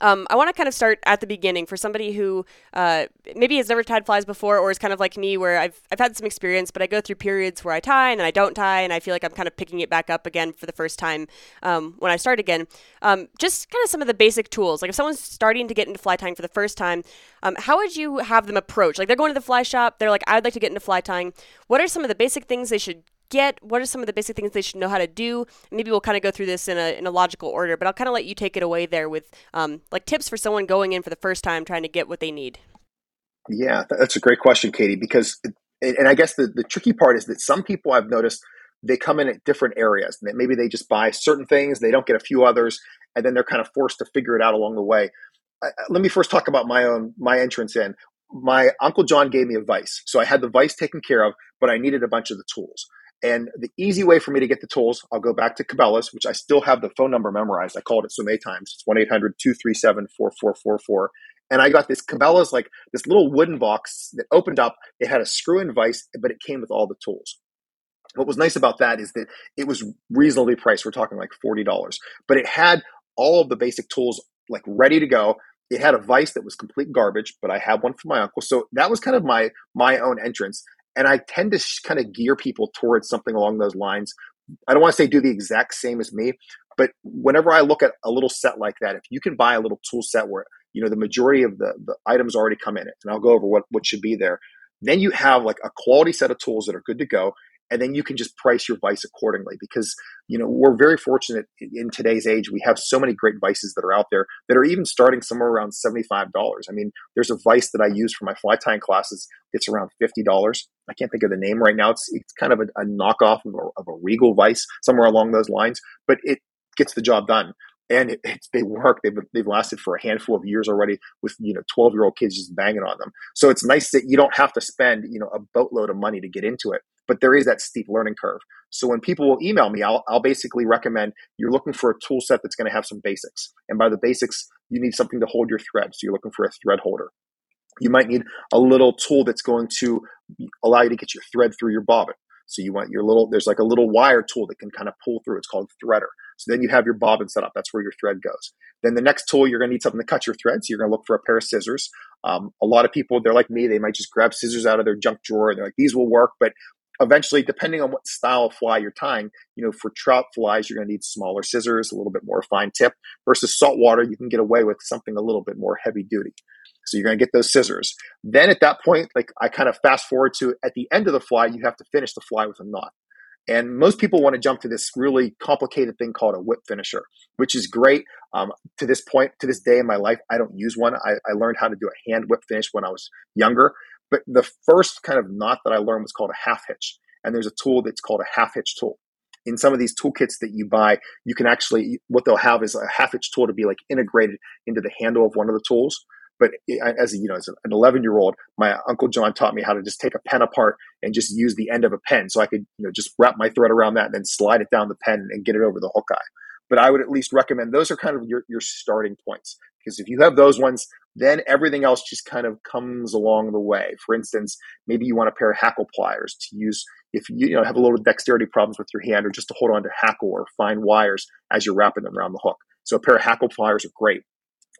Um, I want to kind of start at the beginning for somebody who uh, maybe has never tied flies before, or is kind of like me where I've I've had some experience, but I go through periods where I tie and I don't tie, and I feel like I'm kind of picking it back up again for the first time um, when I start again. Um, just kind of some of the basic tools. Like if someone's starting to get into fly tying for the first time, um, how would you have them approach? Like they're going to the fly shop, they're like, I'd like to get into fly tying. What are some of the basic things they should get? What are some of the basic things they should know how to do? Maybe we'll kind of go through this in a in a logical order, but I'll kind of let you take it away there with um, like tips for someone going in for the first time, trying to get what they need. Yeah, that's a great question, Katie, because, and I guess the, the tricky part is that some people I've noticed, they come in at different areas, and maybe they just buy certain things, they don't get a few others, and then they're kind of forced to figure it out along the way. Uh, let me first talk about my own, my entrance in. My Uncle John gave me a vise. So I had the vise taken care of, but I needed a bunch of the tools. And the easy way for me to get the tools, I'll go back to Cabela's, which I still have the phone number memorized. I called it so many times. It's one eight hundred two three seven four four four four. And I got this Cabela's, like this little wooden box that opened up. It had a screw-in vise, but it came with all the tools. What was nice about that is that it was reasonably priced. We're talking like forty dollars. But it had all of the basic tools like ready to go. It had a vise that was complete garbage, but I had one for my uncle. So that was kind of my my own entrance. And I tend to kind of gear people towards something along those lines. I don't want to say do the exact same as me, but whenever I look at a little set like that, if you can buy a little tool set where, you know, the majority of the, the items already come in it, and I'll go over what, what should be there, then you have like a quality set of tools that are good to go. And then you can just price your vise accordingly, because, you know, we're very fortunate in today's age. We have so many great vices that are out there that are even starting somewhere around seventy-five dollars. I mean, there's a vice that I use for my fly tying classes. It's around fifty dollars. I can't think of the name right now. It's it's kind of a, a knockoff of a, of a Regal vice, somewhere along those lines, but it gets the job done. And it, it's, they work. They've, they've lasted for a handful of years already with, you know, twelve-year-old kids just banging on them. So it's nice that you don't have to spend, you know, a boatload of money to get into it. But there is that steep learning curve. So when people will email me, I'll, I'll basically recommend you're looking for a tool set that's going to have some basics. And by the basics, you need something to hold your thread. So you're looking for a thread holder. You might need a little tool that's going to allow you to get your thread through your bobbin. So you want your little, there's like a little wire tool that can kind of pull through. It's called threader. So then you have your bobbin set up. That's where your thread goes. Then the next tool, you're going to need something to cut your thread. So you're going to look for a pair of scissors. Um, a lot of people, they're like me. They might just grab scissors out of their junk drawer and they're like, these will work. But eventually, depending on what style of fly you're tying, you know, for trout flies, you're going to need smaller scissors, a little bit more fine tip, versus saltwater, you can get away with something a little bit more heavy duty. So you're going to get those scissors. Then at that point, like I kind of fast forward to at the end of the fly, you have to finish the fly with a knot. And most people want to jump to this really complicated thing called a whip finisher, which is great. Um, to this point, to this day in my life, I don't use one. I, I learned how to do a hand whip finish when I was younger. But the first kind of knot that I learned was called a half hitch. And there's a tool that's called a half hitch tool. In some of these toolkits that you buy, you can actually, what they'll have is a half hitch tool to be like integrated into the handle of one of the tools. But as a, you know, as an eleven-year-old, my Uncle John taught me how to just take a pen apart and just use the end of a pen. So I could, you know, just wrap my thread around that and then slide it down the pen and get it over the hook eye. But I would at least recommend those are kind of your, your starting points, because if you have those ones, then everything else just kind of comes along the way. For instance, maybe you want a pair of hackle pliers to use if you, you know, have a little dexterity problems with your hand, or just to hold on to hackle or fine wires as you're wrapping them around the hook. So a pair of hackle pliers are great.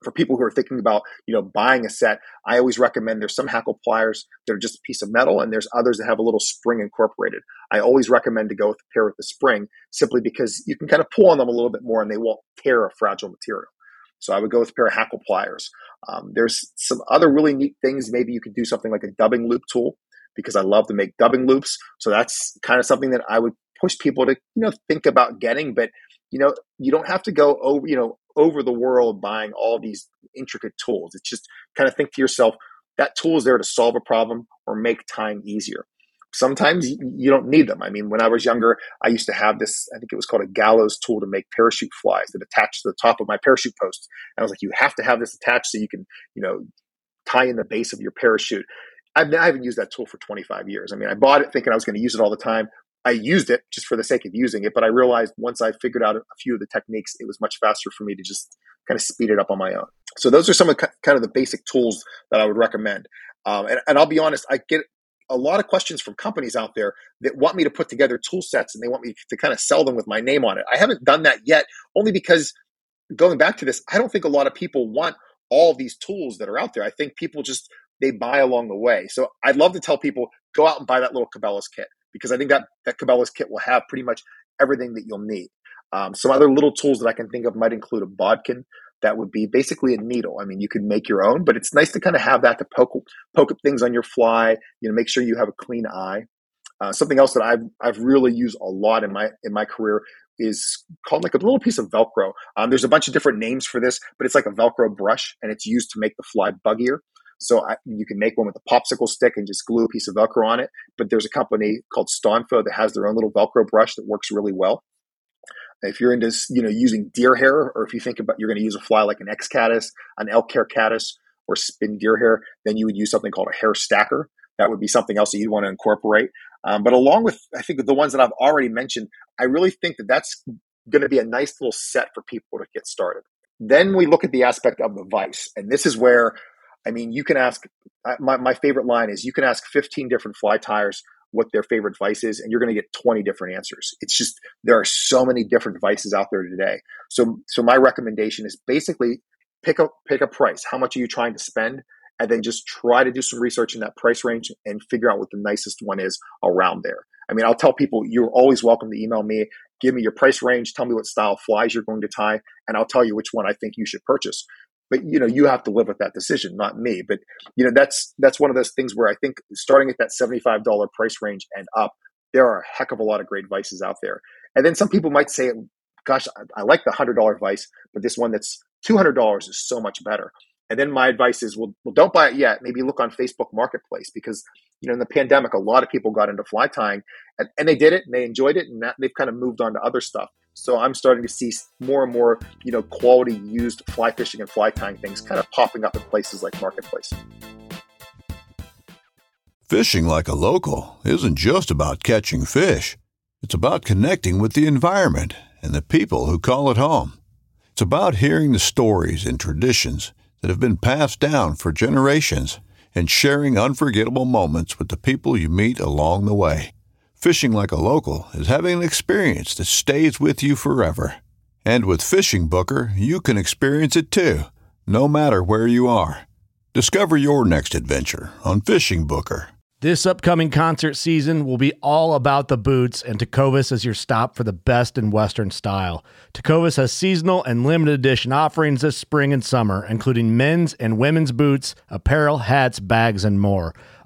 For people who are thinking about, you know, buying a set, I always recommend there's some hackle pliers that are just a piece of metal, and there's others that have a little spring incorporated. I always recommend to go with a pair with the spring, simply because you can kind of pull on them a little bit more and they won't tear a fragile material. So I would go with a pair of hackle pliers. Um, there's some other really neat things. Maybe you could do something like a dubbing loop tool, because I love to make dubbing loops. So that's kind of something that I would push people to, you know, think about getting. But, you know, you don't have to go over, you know, over the world buying all these intricate tools. It's just kind of think to yourself, that tool is there to solve a problem or make time easier. Sometimes you don't need them. I mean, when I was younger, I used to have this, I think it was called a gallows tool to make parachute flies that attached to the top of my parachute posts. And I was like, you have to have this attached so you can, you know, tie in the base of your parachute. I've, I haven't used that tool for twenty-five years. I mean, I bought it thinking I was going to use it all the time. I used it just for the sake of using it, but I realized once I figured out a few of the techniques, it was much faster for me to just kind of speed it up on my own. So those are some of kind of the basic tools that I would recommend. Um, and, and I'll be honest, I get a lot of questions from companies out there that want me to put together tool sets, and they want me to kind of sell them with my name on it. I haven't done that yet, only because, going back to this, I don't think a lot of people want all these tools that are out there. I think people just, they buy along the way. So I'd love to tell people, go out and buy that little Cabela's kit, because I think that, that Cabela's kit will have pretty much everything that you'll need. Um, some other little tools that I can think of might include a bodkin. That would be basically a needle. I mean, you can make your own, but it's nice to kind of have that to poke poke up things on your fly, you know, make sure you have a clean eye. Uh, something else that I've I've really used a lot in my in my career is called like a little piece of Velcro. Um, there's a bunch of different names for this, but it's like a Velcro brush, and it's used to make the fly buggier. So I, you can make one with a popsicle stick and just glue a piece of Velcro on it. But there's a company called Stonefo that has their own little Velcro brush that works really well. If you're into, you know, using deer hair, or if you think about you're going to use a fly like an X caddis, an elk hair caddis, or spin deer hair, then you would use something called a hair stacker. That would be something else that you'd want to incorporate. Um, but along with, I think, the ones that I've already mentioned, I really think that that's going to be a nice little set for people to get started. Then we look at the aspect of the vice. And this is where, I mean, you can ask, my, my favorite line is you can ask fifteen different fly tiers what their favorite vice is, and you're going to get twenty different answers. It's just, there are so many different vices out there today. So, so my recommendation is basically pick a, pick a price. How much are you trying to spend? and then just try to do some research in that price range and figure out what the nicest one is around there. I mean, I'll tell people, you're always welcome to email me, give me your price range, tell me what style flies you're going to tie, and I'll tell you which one I think you should purchase. But, you know, you have to live with that decision, not me. But, you know, that's that's one of those things where I think starting at that seventy-five dollars price range and up, there are a heck of a lot of great vices out there. And then some people might say, gosh, I, I like the one hundred dollars vice, but this one that's two hundred dollars is so much better. And then my advice is, well, well, don't buy it yet. Maybe look on Facebook Marketplace, because, you know, in the pandemic, a lot of people got into fly tying and, and they did it and they enjoyed it, and that, they've kind of moved on to other stuff. So I'm starting to see more and more, you know, quality used fly fishing and fly tying things kind of popping up in places like Marketplace. Fishing like a local isn't just about catching fish. It's about connecting with the environment and the people who call it home. It's about hearing the stories and traditions that have been passed down for generations and sharing unforgettable moments with the people you meet along the way. Fishing like a local is having an experience that stays with you forever. And with Fishing Booker, you can experience it too, no matter where you are. Discover your next adventure on Fishing Booker. This upcoming concert season will be all about the boots, and Tecovas is your stop for the best in Western style. Tecovas has seasonal and limited edition offerings this spring and summer, including men's and women's boots, apparel, hats, bags, and more.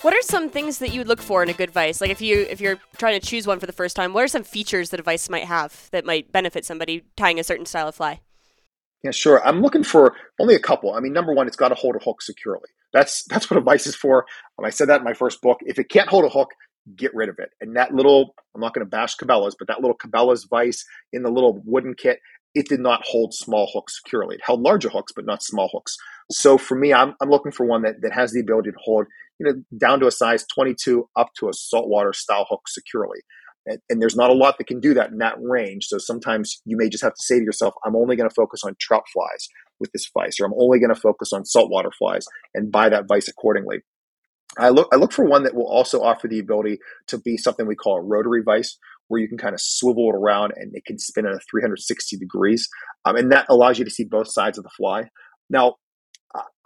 What are some things that you look for in a good vice? Like if, you, if you're trying to choose one for the first time, what are some features that a vice might have that might benefit somebody tying a certain style of fly? Yeah, sure. I'm looking for only a couple. I mean, number one, it's got to hold a hook securely. That's, that's what a vice is for. Um, I said that in my first book. If it can't hold a hook, get rid of it. And that little, I'm not going to bash Cabela's, but that little Cabela's vice in the little wooden kit, it did not hold small hooks securely. It held larger hooks, but not small hooks. So for me, I'm I'm looking for one that, that has the ability to hold, you know, down to a size twenty-two up to a saltwater style hook securely. And, and there's not a lot that can do that in that range. So sometimes you may just have to say to yourself, I'm only going to focus on trout flies with this vice, or I'm only going to focus on saltwater flies, and buy that vice accordingly. I look I look for one that will also offer the ability to be something we call a rotary vice, where you can kind of swivel it around and it can spin at a three hundred sixty degrees. Um, and that allows you to see both sides of the fly. Now,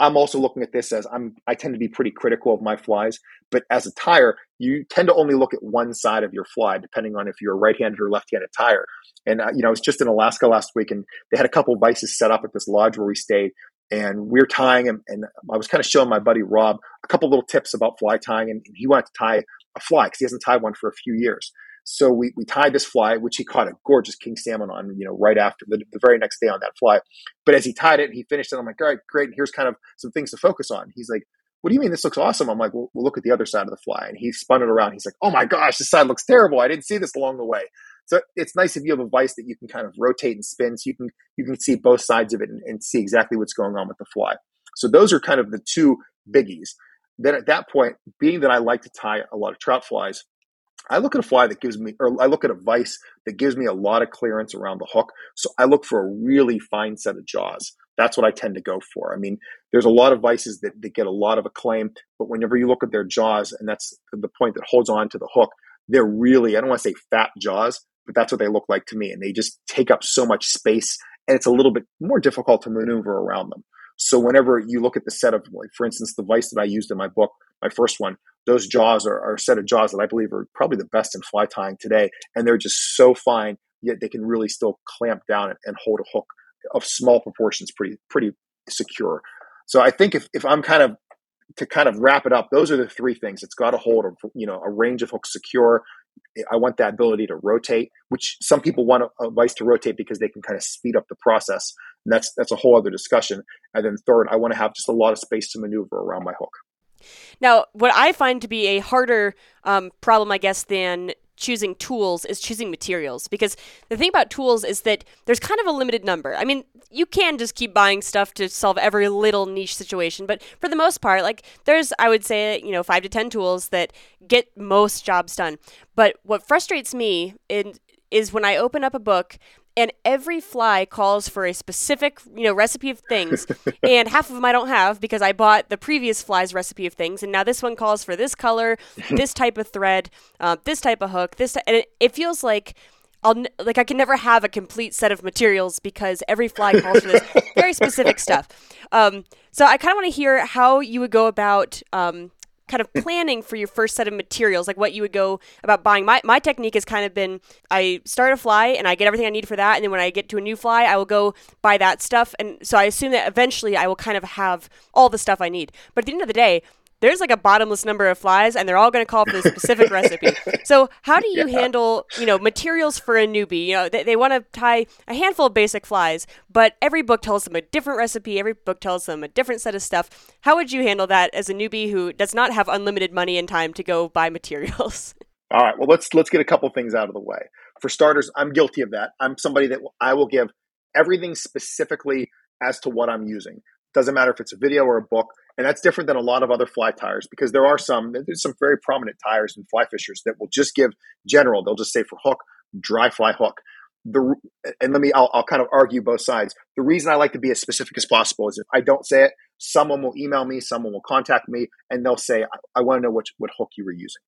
I'm also looking at this as I'm, I tend to be pretty critical of my flies, but as a tire, you tend to only look at one side of your fly, depending on if you're a right-handed or left-handed tire. And, uh, you know, I was just in Alaska last week, and they had a couple of vices set up at this lodge where we stayed. And we were tying, and, and I was kind of showing my buddy Rob a couple little tips about fly tying, and he wanted to tie a fly because he hasn't tied one for a few years. So we, we tied this fly, which he caught a gorgeous king salmon on, you know, right after the, the very next day on that fly. But as he tied it, he finished it. I'm like, all right, great. And here's kind of some things to focus on. He's like, what do you mean this looks awesome? I'm like, well, we'll look at the other side of the fly. And he spun it around. He's like, oh my gosh, this side looks terrible. I didn't see this along the way. So it's nice if you have a vice that you can kind of rotate and spin, so you can you can see both sides of it and, and see exactly what's going on with the fly. So those are kind of the two biggies. Then at that point, being that I like to tie a lot of trout flies, I look at a fly that gives me, or I look at a vice that gives me a lot of clearance around the hook. So I look for a really fine set of jaws. That's what I tend to go for. I mean, there's a lot of vices that, that get a lot of acclaim, but whenever you look at their jaws, and that's the point that holds on to the hook, they're really, I don't want to say fat jaws, but that's what they look like to me. And they just take up so much space, and it's a little bit more difficult to maneuver around them. So whenever you look at the set of, like, for instance, the vice that I used in my book, my first one, those jaws are, are a set of jaws that I believe are probably the best in fly tying today. And they're just so fine, yet they can really still clamp down and, and hold a hook of small proportions pretty, pretty secure. So I think if, if I'm kind of, to kind of wrap it up, those are the three things. It's got to hold a, you know, a range of hooks secure. I want that ability to rotate, which some people want a, a vise to rotate because they can kind of speed up the process. And that's, that's a whole other discussion. And then third, I want to have just a lot of space to maneuver around my hook. Now, what I find to be a harder um, problem, I guess, than choosing tools is choosing materials, because the thing about tools is that there's kind of a limited number. I mean, you can just keep buying stuff to solve every little niche situation, but for the most part, like there's, I would say, you know, five to ten tools that get most jobs done. But what frustrates me in, is when I open up a book and every fly calls for a specific, you know, recipe of things. And half of them I don't have because I bought the previous fly's recipe of things. And now this one calls for this color, this type of thread, uh, this type of hook, this. T- and it, it feels like I'll like I can never have a complete set of materials because every fly calls for this very specific stuff. Um, so I kind of want to hear how you would go about um, kind of planning for your first set of materials, like what you would go about buying. My my technique has kind of been, I start a fly and I get everything I need for that. And then when I get to a new fly, I will go buy that stuff. And so I assume that eventually I will kind of have all the stuff I need. But at the end of the day, there's like a bottomless number of flies and they're all going to call for a specific recipe. So how do you yeah. handle, you know, materials for a newbie? You know, they, they want to tie a handful of basic flies, but every book tells them a different recipe. Every book tells them a different set of stuff. How would you handle that as a newbie who does not have unlimited money and time to go buy materials? All right. Well, let's, let's get a couple things out of the way. For starters, I'm guilty of that. I'm somebody that will, I will give everything specifically as to what I'm using. Doesn't matter if it's a video or a book. And that's different than a lot of other fly tires, because there are some, there's some very prominent tires and fly fishers that will just give general. They'll just say for hook, dry fly hook. The, and let me, I'll, I'll kind of argue both sides. The reason I like to be as specific as possible is if I don't say it, someone will email me, someone will contact me, and they'll say, I, I want to know which, what hook you were using.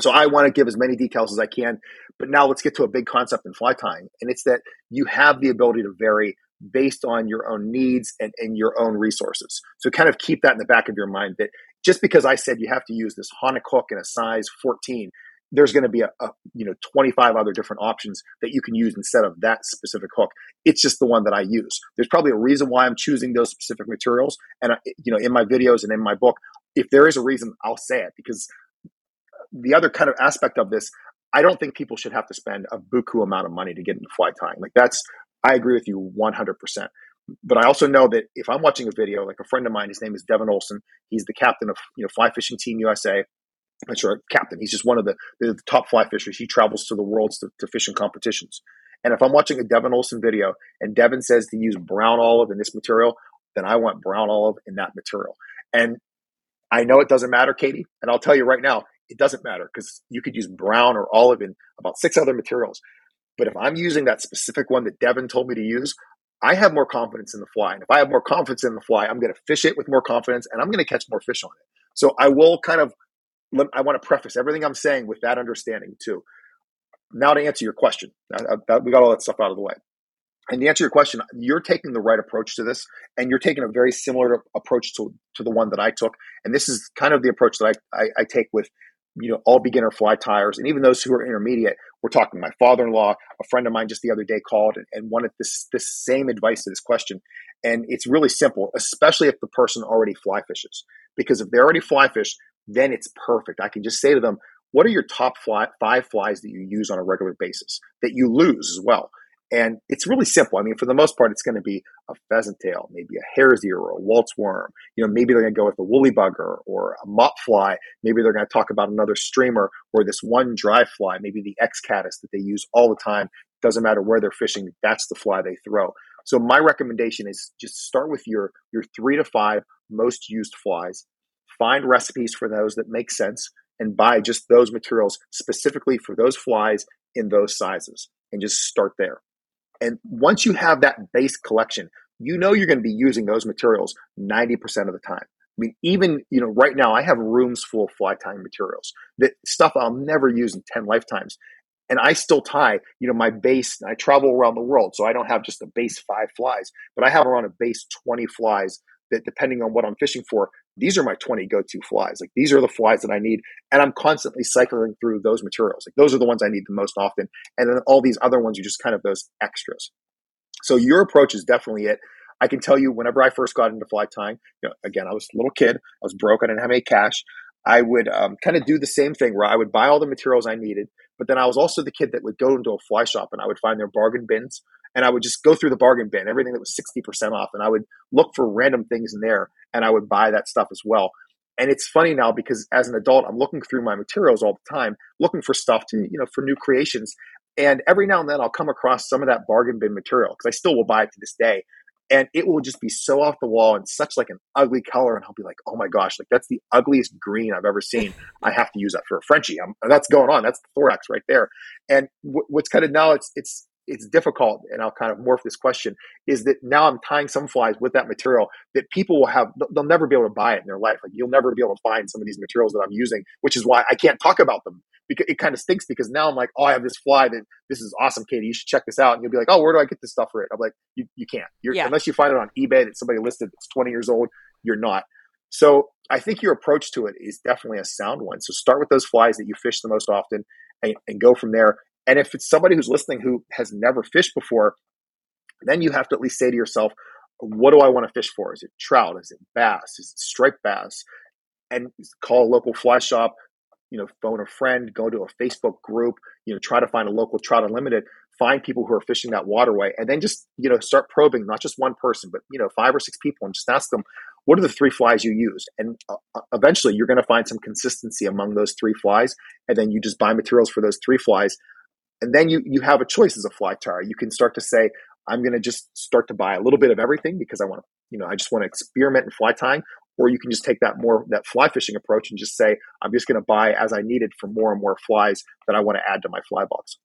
So I want to give as many details as I can. But now let's get to a big concept in fly tying. And it's that you have the ability to vary based on your own needs and, and your own resources. So kind of keep that in the back of your mind that just because I said you have to use this Honic hook in a size fourteen, there's going to be a, a you know twenty-five other different options that you can use instead of that specific hook. It's just the one that I use. There's probably a reason why I'm choosing those specific materials. And I, you know, in my videos and in my book, if there is a reason, I'll say it, because the other kind of aspect of this, I don't think people should have to spend a buku amount of money to get into fly tying. Like that's, I agree with you one hundred percent. But I also know that if I'm watching a video, like a friend of mine, his name is Devin Olson. He's the captain of you know Fly Fishing Team U S A. I'm not sure, captain. He's just one of the, the top fly fishers. He travels to the world to, to fishing competitions. And if I'm watching a Devin Olson video and Devin says to use brown olive in this material, then I want brown olive in that material. And I know it doesn't matter, Katie. And I'll tell you right now, it doesn't matter because you could use brown or olive in about six other materials. But if I'm using that specific one that Devin told me to use, I have more confidence in the fly. And if I have more confidence in the fly, I'm going to fish it with more confidence and I'm going to catch more fish on it. So I will kind of, I want to preface everything I'm saying with that understanding too. Now to answer your question, we got all that stuff out of the way. And to answer your question, you're taking the right approach to this, and you're taking a very similar approach to, to the one that I took. And this is kind of the approach that I, I, I take with you know, all beginner fly tires. And even those who are intermediate, we're talking my father-in-law, a friend of mine just the other day called and, and wanted this, this same advice to this question. And it's really simple, especially if the person already fly fishes, because if they already fly fish, then it's perfect. I can just say to them, what are your top fly, five flies that you use on a regular basis that you lose as well? And it's really simple. I mean, for the most part, it's going to be a pheasant tail, maybe a hare's ear or a waltz worm. You know, maybe they're going to go with a woolly bugger or a mop fly. Maybe they're going to talk about another streamer or this one dry fly, maybe the X caddis that they use all the time. Doesn't matter where they're fishing. That's the fly they throw. So my recommendation is just start with your, your three to five most used flies. Find recipes for those that make sense and buy just those materials specifically for those flies in those sizes and just start there. And once you have that base collection, you know you're going to be using those materials ninety percent of the time. I mean, even, you know, right now I have rooms full of fly tying materials, that stuff I'll never use in ten lifetimes. And I still tie, you know, my base, and I travel around the world, so I don't have just a base five flies, but I have around a base twenty flies that, depending on what I'm fishing for, these are my twenty go-to flies. Like these are the flies that I need. And I'm constantly cycling through those materials. Like those are the ones I need the most often. And then all these other ones are just kind of those extras. So your approach is definitely it. I can tell you whenever I first got into fly tying, you know, again, I was a little kid. I was broke. I didn't have any cash. I would um, kind of do the same thing where I would buy all the materials I needed, but then I was also the kid that would go into a fly shop and I would find their bargain bins and I would just go through the bargain bin, everything that was sixty percent off, and I would look for random things in there and I would buy that stuff as well. And it's funny now because as an adult, I'm looking through my materials all the time, looking for stuff to, you know, for new creations. And every now and then I'll come across some of that bargain bin material because I still will buy it to this day. And it will just be so off the wall and such like an ugly color. And I'll be like, oh my gosh, like that's the ugliest green I've ever seen. I have to use that for a Frenchie. I'm, that's going on. That's the thorax right there. And w- what's kind of now it's, it's, it's difficult, and I'll kind of morph this question, is that now I'm tying some flies with that material that people will have, they'll never be able to buy it in their life. Like you'll never be able to find some of these materials that I'm using, which is why I can't talk about them. Because it kind of stinks because now I'm like, oh, I have this fly that this is awesome, Katie, you should check this out. And you'll be like, oh, where do I get this stuff for it? I'm like, you, you can't. You're, yeah. Unless you find it on eBay that somebody listed that's twenty years old, you're not. So I think your approach to it is definitely a sound one. So start with those flies that you fish the most often and, and go from there. And if it's somebody who's listening who has never fished before, then you have to at least say to yourself, what do I want to fish for? Is it trout? Is it bass? Is it striped bass? And call a local fly shop, you know, phone a friend, go to a Facebook group, you know, try to find a local Trout Unlimited, find people who are fishing that waterway, and then just, you know, start probing, not just one person, but, you know, five or six people and just ask them, what are the three flies you use? And uh, eventually you're going to find some consistency among those three flies. And then you just buy materials for those three flies. And then you you have a choice as a fly tire. You can start to say, I'm going to just start to buy a little bit of everything because I want to, you know, I just want to experiment in fly tying. Or you can just take that more that fly fishing approach and just say, I'm just going to buy as I needed for more and more flies that I want to add to my fly box.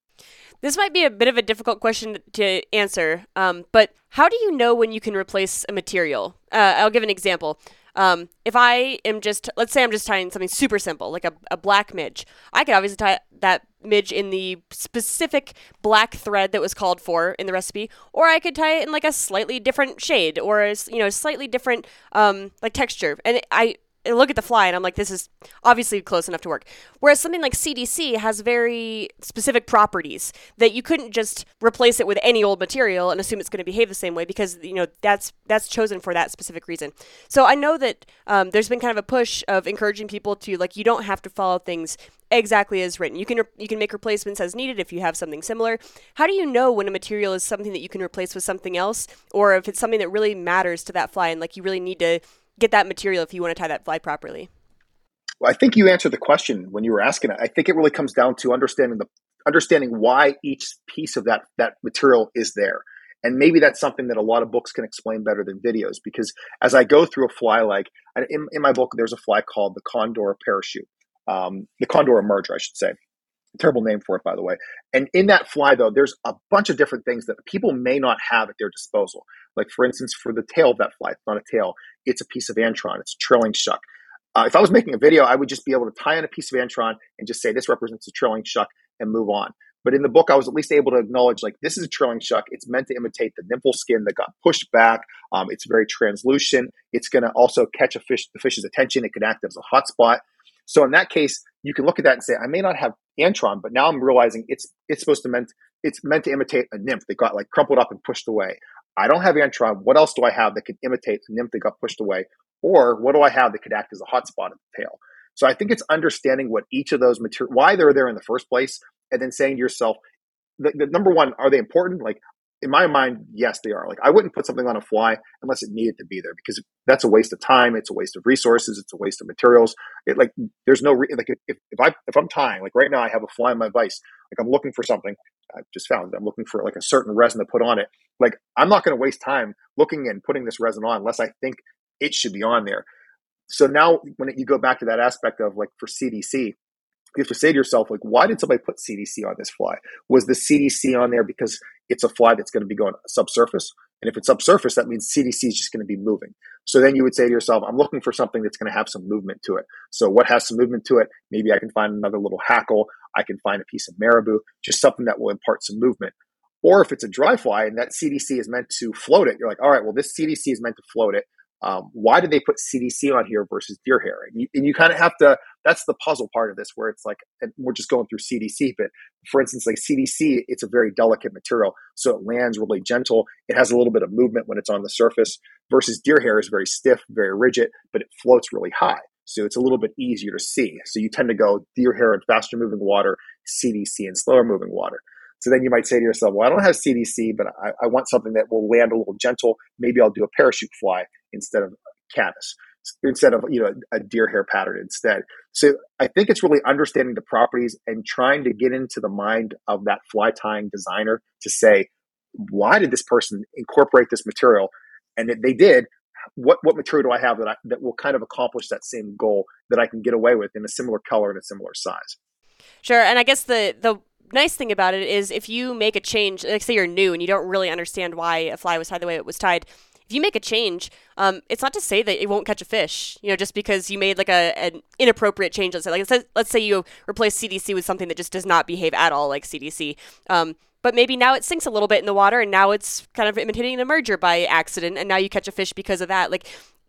This might be a bit of a difficult question to answer, um, but how do you know when you can replace a material? Uh, I'll give an example. Um, if I am just, let's say I'm just tying something super simple, like a, a black midge, I could obviously tie that midge in the specific black thread that was called for in the recipe, or I could tie it in like a slightly different shade or, a, you know, slightly different, um, like texture. And I, I look at the fly and I'm like, this is obviously close enough to work. Whereas something like C D C has very specific properties that you couldn't just replace it with any old material and assume it's going to behave the same way because, you know, that's that's chosen for that specific reason. So I know that um, there's been kind of a push of encouraging people to, like, you don't have to follow things exactly as written. You can re- you can make replacements as needed if you have something similar. How do you know when a material is something that you can replace with something else, or if it's something that really matters to that fly and, like, you really need to get that material if you want to tie that fly properly? Well, I think you answered the question when you were asking it. I think it really comes down to understanding the understanding why each piece of that that material is there. And maybe that's something that a lot of books can explain better than videos, because as I go through a fly, like in, in my book, there's a fly called the Condor Parachute, um, the Condor Emerger, I should say. Terrible name for it, by the way. And in that fly, though, there's a bunch of different things that people may not have at their disposal. Like, for instance, for the tail of that fly, it's not a tail. It's a piece of Antron. It's a trailing shuck. Uh, if I was making a video, I would just be able to tie on a piece of Antron and just say, this represents a trailing shuck and move on. But in the book, I was at least able to acknowledge, like, this is a trailing shuck. It's meant to imitate the nymphal skin that got pushed back. Um, it's very translucent. It's going to also catch a fish, the fish's attention. It could act as a hot spot. So in that case, you can look at that and say, I may not have Antron, but now I'm realizing it's it's supposed to meant it's meant to imitate a nymph that got like crumpled up and pushed away. I don't have Antron. What else do I have that could imitate a nymph that got pushed away? Or what do I have that could act as a hot spot at the tail? So I think it's understanding what each of those material, why they're there in the first place, and then saying to yourself, the, the number one, are they important? Like, in my mind, yes, they are. Like, I wouldn't put something on a fly unless it needed to be there, because that's a waste of time. It's a waste of resources. It's a waste of materials. It, like, there's no re- like if, if I if I'm tying, like right now, I have a fly in my vise. Like, I'm looking for something. I just found it. I'm looking for like a certain resin to put on it. Like, I'm not going to waste time looking and putting this resin on unless I think it should be on there. So now, when it, you go back to that aspect of like for C D C. You have to say to yourself, like, why did somebody put C D C on this fly? Was the C D C on there because it's a fly that's going to be going subsurface? And if it's subsurface, that means C D C is just going to be moving. So then you would say to yourself, I'm looking for something that's going to have some movement to it. So what has some movement to it? Maybe I can find another little hackle. I can find a piece of marabou, just something that will impart some movement. Or if it's a dry fly and that C D C is meant to float it, you're like, all right, well, this C D C is meant to float it. Um, why did they put C D C on here versus deer hair? And you, and you kind of have to, that's the puzzle part of this, where it's like, and we're just going through C D C, but for instance, like C D C, it's a very delicate material. So it lands really gentle. It has a little bit of movement when it's on the surface, versus deer hair is very stiff, very rigid, but it floats really high. So it's a little bit easier to see. So you tend to go deer hair in faster moving water, C D C in slower moving water. So then you might say to yourself, well, I don't have C D C, but I, I want something that will land a little gentle. Maybe I'll do a parachute fly instead of caddis, instead of, you know, a deer hair pattern instead. So I think it's really understanding the properties and trying to get into the mind of that fly tying designer to say, why did this person incorporate this material? And if they did, what what material do I have that I, that will kind of accomplish that same goal that I can get away with in a similar color and a similar size? Sure. And I guess the the nice thing about it is if you make a change, like say you're new and you don't really understand why a fly was tied the way it was tied, if you make a change, um, it's not to say that it won't catch a fish, you know, just because you made like a an inappropriate change. Let's say, like, let's say you replace C D C with something that just does not behave at all like C D C. Um, But maybe now it sinks a little bit in the water, and now it's kind of imitating a merger by accident, and now you catch a fish because of that. Like,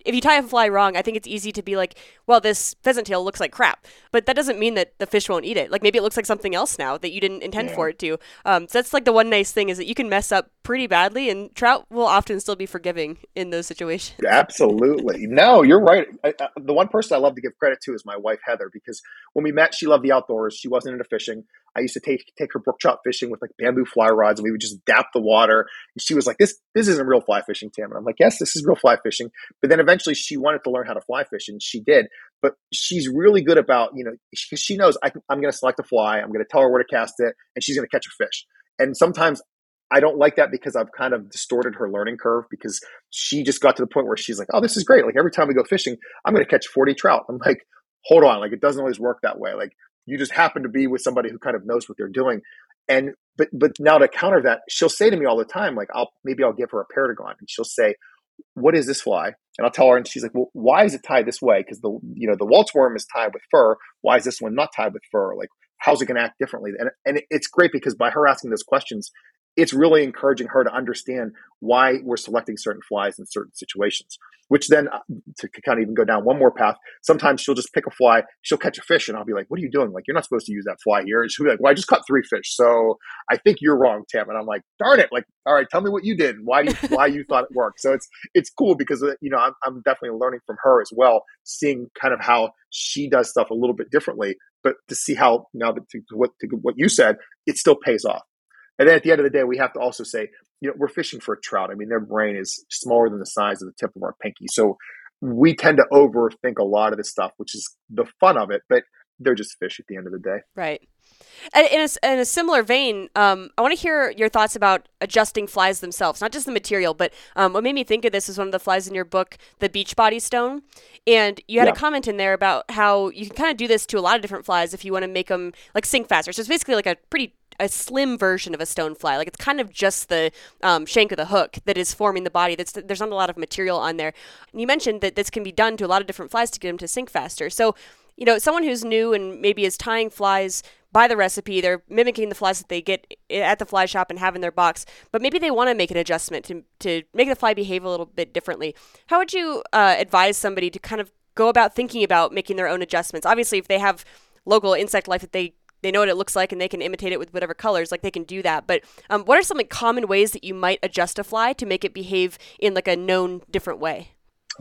if you tie a fly wrong, I think it's easy to be like, well, this pheasant tail looks like crap. But that doesn't mean that the fish won't eat it. Like, maybe it looks like something else now that you didn't intend yeah. for it to. Um, so that's, like, the one nice thing is that you can mess up pretty badly, and trout will often still be forgiving in those situations. Absolutely. No, you're right. I, I, the one person I love to give credit to is my wife, Heather, because when we met, she loved the outdoors. She wasn't into fishing. I used to take take her brook trout fishing with like bamboo fly rods, and we would just dap the water. And she was like, "This this isn't real fly fishing, Tam." And I'm like, "Yes, this is real fly fishing." But then eventually, she wanted to learn how to fly fish, and she did. But she's really good about, you know, she, she knows I can, I'm going to select a fly, I'm going to tell her where to cast it, and she's going to catch a fish. And sometimes I don't like that because I've kind of distorted her learning curve, because she just got to the point where she's like, "Oh, this is great! Like every time we go fishing, I'm going to catch forty trout." I'm like, "Hold on! Like it doesn't always work that way." Like you just happen to be with somebody who kind of knows what they're doing. And, but, but now to counter that, she'll say to me all the time, like, I'll, maybe I'll give her a Perdigon, and she'll say, "What is this fly?" And I'll tell her, and she's like, "Well, why is it tied this way? Cause the, you know, the Waltz Worm is tied with fur. Why is this one not tied with fur? Like, how's it going to act differently?" And, and it's great because by her asking those questions, it's really encouraging her to understand why we're selecting certain flies in certain situations, which then to kind of even go down one more path, sometimes she'll just pick a fly, she'll catch a fish, and I'll be like, "What are you doing? Like, you're not supposed to use that fly here." And she'll be like, "Well, I just caught three fish. So I think you're wrong, Tam." And I'm like, "Darn it. Like, all right, tell me what you did. Why you, why you thought it worked." So it's, it's cool because, you know, I'm, I'm definitely learning from her as well, seeing kind of how she does stuff a little bit differently, but to see how now that to, to what, to what you said, it still pays off. And then at the end of the day, we have to also say, you know, we're fishing for a trout. I mean, their brain is smaller than the size of the tip of our pinky. So we tend to overthink a lot of this stuff, which is the fun of it, but they're just fish at the end of the day. Right. And in a, in a similar vein, um, I want to hear your thoughts about adjusting flies themselves, not just the material, but um, what made me think of this is one of the flies in your book, the Beach Body Stone. And you had yeah. a comment in there about how you can kind of do this to a lot of different flies if you want to make them like sink faster. So it's basically like a pretty a slim version of a stone fly. Like it's kind of just the um, shank of the hook that is forming the body. That's there's not a lot of material on there. And you mentioned that this can be done to a lot of different flies to get them to sink faster. So, you know, someone who's new and maybe is tying flies by the recipe, they're mimicking the flies that they get at the fly shop and have in their box, but maybe they want to make an adjustment to to make the fly behave a little bit differently. How would you uh, advise somebody to kind of go about thinking about making their own adjustments? Obviously, if they have local insect life that they They know what it looks like and they can imitate it with whatever colors, like they can do that. But um, what are some like common ways that you might adjust a fly to make it behave in like a known different way?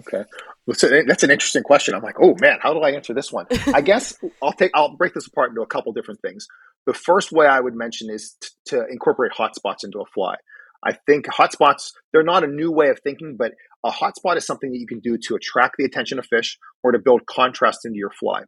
Okay. Well, so that's an interesting question. I'm like, oh man, how do I answer this one? I guess I'll take, I'll break this apart into a couple different things. The first way I would mention is t- to incorporate hotspots into a fly. I think hotspots, they're not a new way of thinking, but a hotspot is something that you can do to attract the attention of fish or to build contrast into your fly.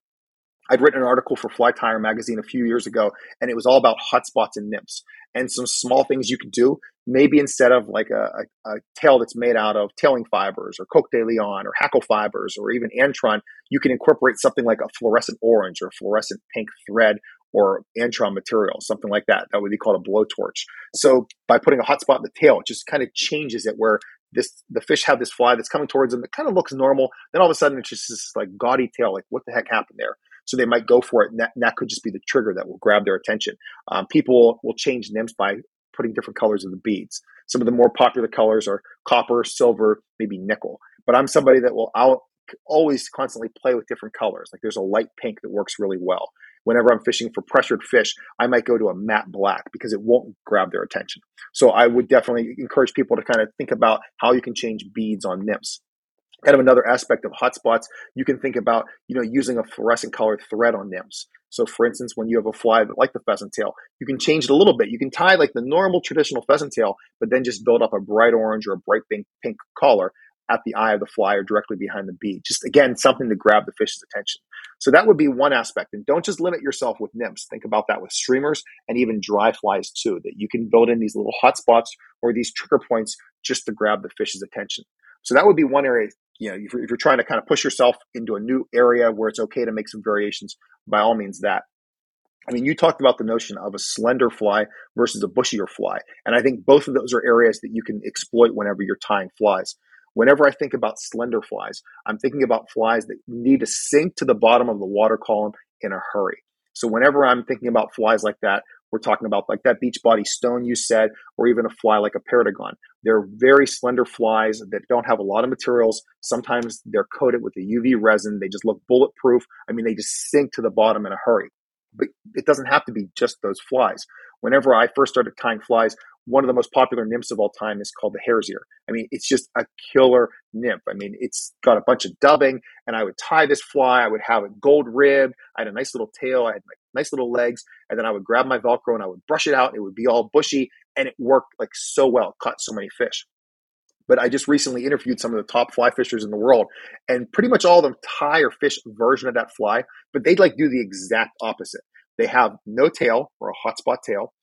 I'd written an article for Fly Tying magazine a few years ago, and it was all about hotspots and nymphs and some small things you could do. Maybe instead of like a, a, a tail that's made out of tailing fibers or Coq de Leon or hackle fibers or even Antron, you can incorporate something like a fluorescent orange or a fluorescent pink thread or Antron material, something like that. That would be called a blowtorch. So by putting a hotspot in the tail, it just kind of changes it where This, the fish have this fly that's coming towards them that kind of looks normal. Then all of a sudden, it's just this like gaudy tail, like what the heck happened there? So they might go for it, and that, and that could just be the trigger that will grab their attention. Um, people will change nymphs by putting different colors of the beads. Some of the more popular colors are copper, silver, maybe nickel. But I'm somebody that will I'll always constantly play with different colors. Like there's a light pink that works really well. Whenever I'm fishing for pressured fish, I might go to a matte black because it won't grab their attention. So I would definitely encourage people to kind of think about how you can change beads on nymphs. kind of another aspect of hotspots, you can think about, you know, using a fluorescent colored thread on nymphs. So for instance, when you have a fly that, like the pheasant tail, you can change it a little bit. You can tie like the normal traditional pheasant tail, but then just build up a bright orange or a bright pink, pink collar at the eye of the fly or directly behind the bead. Just again, something to grab the fish's attention. So that would be one aspect. And don't just limit yourself with nymphs. Think about that with streamers and even dry flies too, that you can build in these little hot spots or these trigger points just to grab the fish's attention. So that would be one area. You know, if you're, if you're trying to kind of push yourself into a new area where it's okay to make some variations, by all means that. I mean, you talked about the notion of a slender fly versus a bushier fly. And I think both of those are areas that you can exploit whenever you're tying flies. Whenever I think about slender flies, I'm thinking about flies that need to sink to the bottom of the water column in a hurry. So whenever I'm thinking about flies like that, we're talking about like that beach body stone you said, or even a fly like a Perdigon. They're very slender flies that don't have a lot of materials. Sometimes they're coated with a U V resin. They just look bulletproof. I mean, they just sink to the bottom in a hurry. But it doesn't have to be just those flies. Whenever I first started tying flies, one of the most popular nymphs of all time is called the Hare's Ear. I mean, it's just a killer nymph. I mean, it's got a bunch of dubbing, and I would tie this fly. I would have it gold ribbed. I had a nice little tail. I had my nice little legs, and then I would grab my Velcro and I would brush it out. It would be all bushy, and it worked like so well. It caught so many fish. But I just recently interviewed some of the top fly fishers in the world, and pretty much all of them tie or fish version of that fly, but they like do the exact opposite. They have no tail or a hotspot tail.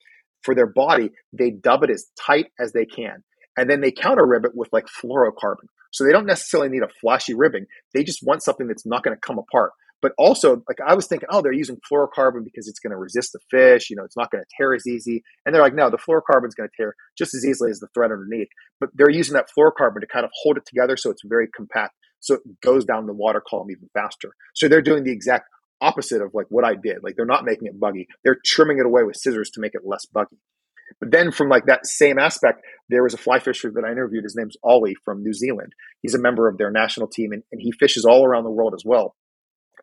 For their body, they dub it as tight as they can. And then they counter rib it with like fluorocarbon. So they don't necessarily need a flashy ribbing. They just want something that's not going to come apart. But also, like I was thinking, oh, they're using fluorocarbon because it's going to resist the fish. You know, it's not going to tear as easy. And they're like, no, the fluorocarbon is going to tear just as easily as the thread underneath. But they're using that fluorocarbon to kind of hold it together so it's very compact. So it goes down the water column even faster. So they're doing the exact opposite of like what I did. Like they're not making it buggy. They're trimming it away with scissors to make it less buggy. But then from like that same aspect, there was a fly fisher that I interviewed. His name's Ollie from New Zealand. He's a member of their national team and, and he fishes all around the world as well.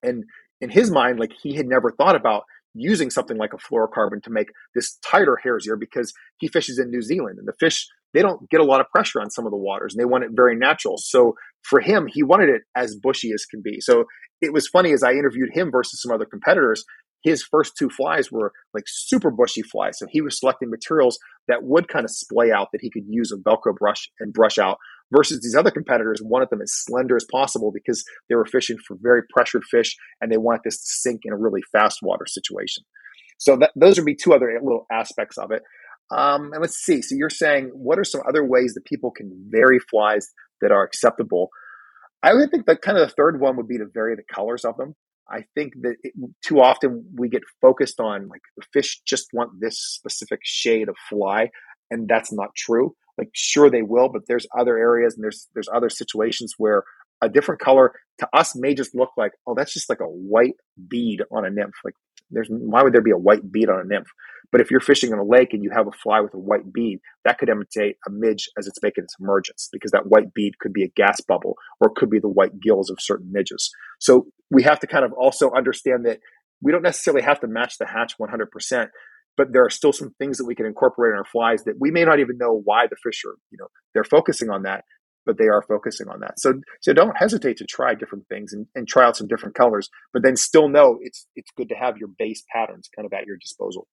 And in his mind, like he had never thought about using something like a fluorocarbon to make this tighter Hare's Ear because he fishes in New Zealand and the fish, they don't get a lot of pressure on some of the waters and they want it very natural. So for him, he wanted it as bushy as can be. So it was funny as I interviewed him versus some other competitors, his first two flies were like super bushy flies. So he was selecting materials that would kind of splay out that he could use a Velcro brush and brush out versus these other competitors wanted them as slender as possible because they were fishing for very pressured fish and they want this to sink in a really fast water situation. So that, those would be two other little aspects of it. Um, and let's see. So you're saying, what are some other ways that people can vary flies that are acceptable? I would think that kind of the third one would be to vary the colors of them. I think that it, too often we get focused on like the fish just want this specific shade of fly, and that's not true. Like sure they will, but there's other areas and there's there's other situations where a different color to us may just look like, oh, that's just like a white bead on a nymph. Like there's why would there be a white bead on a nymph? But if you're fishing in a lake and you have a fly with a white bead, that could imitate a midge as it's making its emergence because that white bead could be a gas bubble or it could be the white gills of certain midges. So we have to kind of also understand that we don't necessarily have to match the hatch one hundred percent, but there are still some things that we can incorporate in our flies that we may not even know why the fish are, you know, they're focusing on that, but they are focusing on that. So so don't hesitate to try different things and, and try out some different colors, but then still know it's it's good to have your base patterns kind of at your disposal.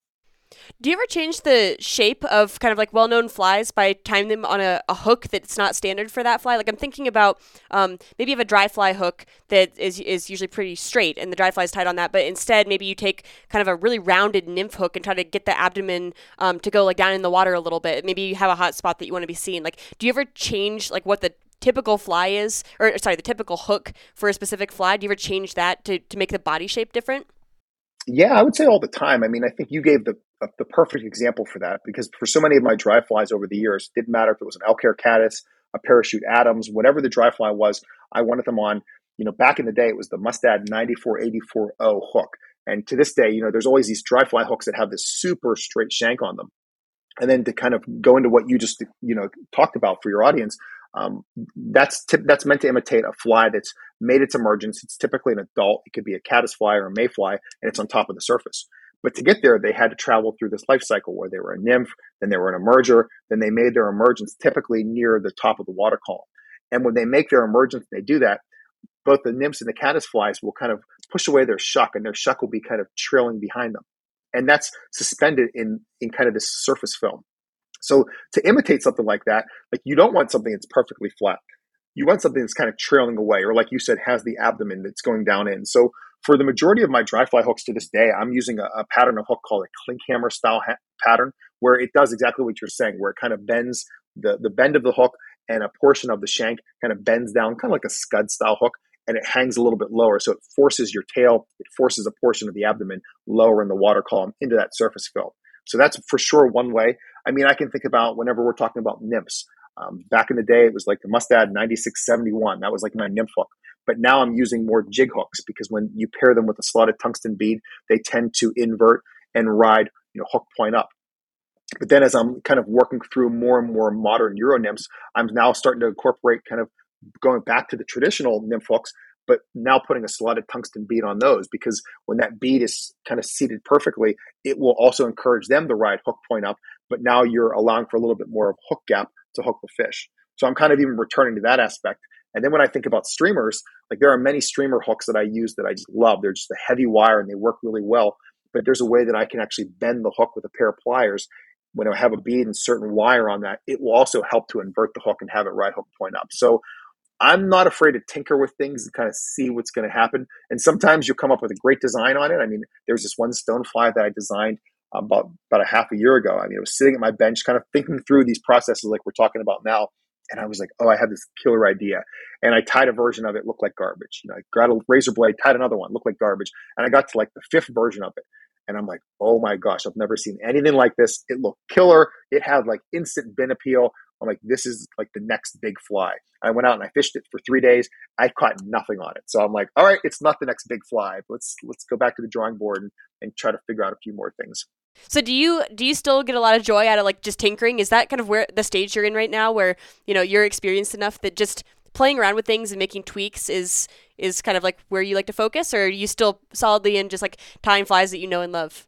Do you ever change the shape of kind of like well-known flies by tying them on a, a hook that's not standard for that fly? Like I'm thinking about um, maybe you have a dry fly hook that is is usually pretty straight and the dry fly is tied on that. But instead, maybe you take kind of a really rounded nymph hook and try to get the abdomen um, to go like down in the water a little bit. Maybe you have a hot spot that you want to be seen. Like, do you ever change like what the typical fly is or sorry, the typical hook for a specific fly? Do you ever change that to, to make the body shape different? Yeah, I would say all the time. I mean, I think you gave the uh, the perfect example for that because for so many of my dry flies over the years, it didn't matter if it was an elk hair caddis, a parachute Adams, whatever the dry fly was, I wanted them on, you know, back in the day, it was the Mustad nine four eight four zero hook. And to this day, you know, there's always these dry fly hooks that have this super straight shank on them. And then to kind of go into what you just, you know, talked about for your audience, um, that's t- that's meant to imitate a fly that's made its emergence. It's typically an adult. It could be a caddis fly or a mayfly, and it's on top of the surface. But to get there, they had to travel through this life cycle where they were a nymph, then they were an emerger, then they made their emergence typically near the top of the water column. And when they make their emergence, they do that, both the nymphs and the caddis flies will kind of push away their shuck, and their shuck will be kind of trailing behind them. And that's suspended in, in kind of this surface film. So to imitate something like that, like you don't want something that's perfectly flat. You want something that's kind of trailing away, or like you said, has the abdomen that's going down in. So for the majority of my dry fly hooks to this day, I'm using a, a pattern of hook called a clink hammer style ha- pattern, where it does exactly what you're saying, where it kind of bends the, the bend of the hook, and a portion of the shank kind of bends down, kind of like a scud style hook, and it hangs a little bit lower. So it forces your tail, it forces a portion of the abdomen lower in the water column into that surface film. So that's for sure one way. I mean, I can think about whenever we're talking about nymphs. Um, back in the day, it was like the Mustad ninety-six seventy-one. That was like my nymph hook. But now I'm using more jig hooks, because when you pair them with a slotted tungsten bead, they tend to invert and ride, you know, hook point up. But then as I'm kind of working through more and more modern Euro nymphs, I'm now starting to incorporate kind of going back to the traditional nymph hooks, but now putting a slotted tungsten bead on those, because when that bead is kind of seated perfectly, it will also encourage them to ride hook point up. But now you're allowing for a little bit more of hook gap to hook the fish. So I'm kind of even returning to that aspect. And then when I think about streamers, like there are many streamer hooks that I use that I just love. They're just a heavy wire and they work really well, but there's a way that I can actually bend the hook with a pair of pliers. When I have a bead and certain wire on that, it will also help to invert the hook and have it ride hook point up. So I'm not afraid to tinker with things and kind of see what's going to happen. And sometimes you'll come up with a great design on it. I mean, there's this one stonefly that I designed about, about a half a year ago. I mean, I was sitting at my bench kind of thinking through these processes like we're talking about now. And I was like, oh, I have this killer idea. And I tied a version of it, looked like garbage. You know, I got a razor blade, tied another one, looked like garbage. And I got to like the fifth version of it. And I'm like, oh my gosh, I've never seen anything like this. It looked killer. It had like instant bin appeal. I'm like, this is like the next big fly. I went out and I fished it for three days. I caught nothing on it. So I'm like, all right, it's not the next big fly. Let's let's go back to the drawing board and, and try to figure out a few more things. So do you do you still get a lot of joy out of like just tinkering? Is that kind of where the stage you're in right now, where you know you're experienced enough that just playing around with things and making tweaks is is kind of like where you like to focus, or are you still solidly in just like tying flies that you know and love?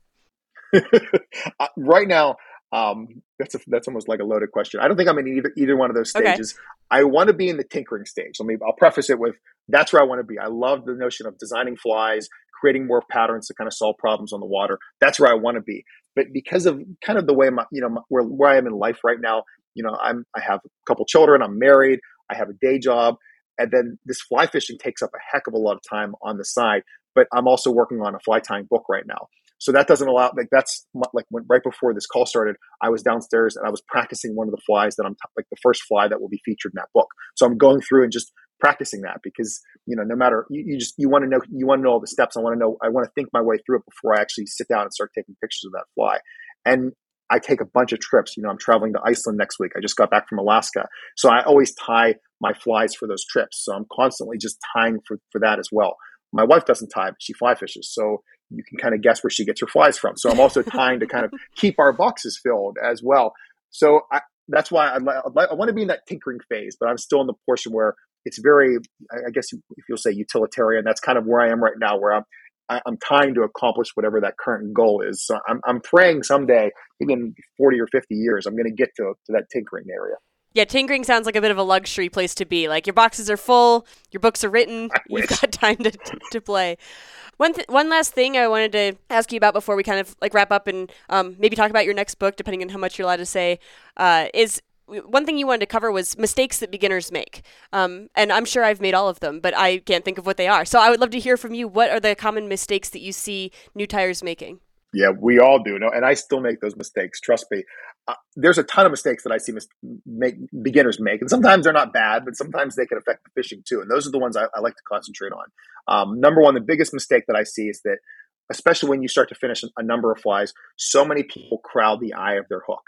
Right now, um, that's a, that's almost like a loaded question. I don't think I'm in either either one of those stages. Okay. I want to be in the tinkering stage. Let me I'll preface it with that's where I want to be. I love the notion of designing flies, creating more patterns to kind of solve problems on the water. That's where I want to be. But because of kind of the way my, you know, my, where where I am in life right now, you know, I'm I have a couple children, I'm married, I have a day job, and then this fly fishing takes up a heck of a lot of time on the side. But I'm also working on a fly tying book right now. So that doesn't allow, like that's like when right before this call started, I was downstairs and I was practicing one of the flies that I'm like the first fly that will be featured in that book. So I'm going through and just practicing that because, you know, no matter you, you just, you want to know, you want to know all the steps. I want to know, I want to think my way through it before I actually sit down and start taking pictures of that fly. And I take a bunch of trips, you know, I'm traveling to Iceland next week. I just got back from Alaska. So I always tie my flies for those trips. So I'm constantly just tying for, for that as well. My wife doesn't tie, but she fly fishes. So you can kind of guess where she gets her flies from. So I'm also trying to kind of keep our boxes filled as well. So I, that's why I'd li- I'd li- I want to be in that tinkering phase, but I'm still in the portion where it's very, I guess if you'll say utilitarian, that's kind of where I am right now, where I'm, I, I'm trying to accomplish whatever that current goal is. So I'm, I'm praying someday, maybe in forty or fifty years, I'm going to get to to that tinkering area. Yeah, tinkering sounds like a bit of a luxury place to be. Like your boxes are full, your books are written, you've got time to to play. One th- one last thing I wanted to ask you about before we kind of like wrap up and um, maybe talk about your next book, depending on how much you're allowed to say, uh, is one thing you wanted to cover was mistakes that beginners make. Um, and I'm sure I've made all of them, but I can't think of what they are. So I would love to hear from you. What are the common mistakes that you see new tires making? Yeah, we all do. No, and I still make those mistakes. Trust me. Uh, there's a ton of mistakes that I see mis- make, beginners make. And sometimes they're not bad, but sometimes they can affect the fishing too. And those are the ones I, I like to concentrate on. Um, number one, the biggest mistake that I see is that, especially when you start to finish a number of flies, so many people crowd the eye of their hook.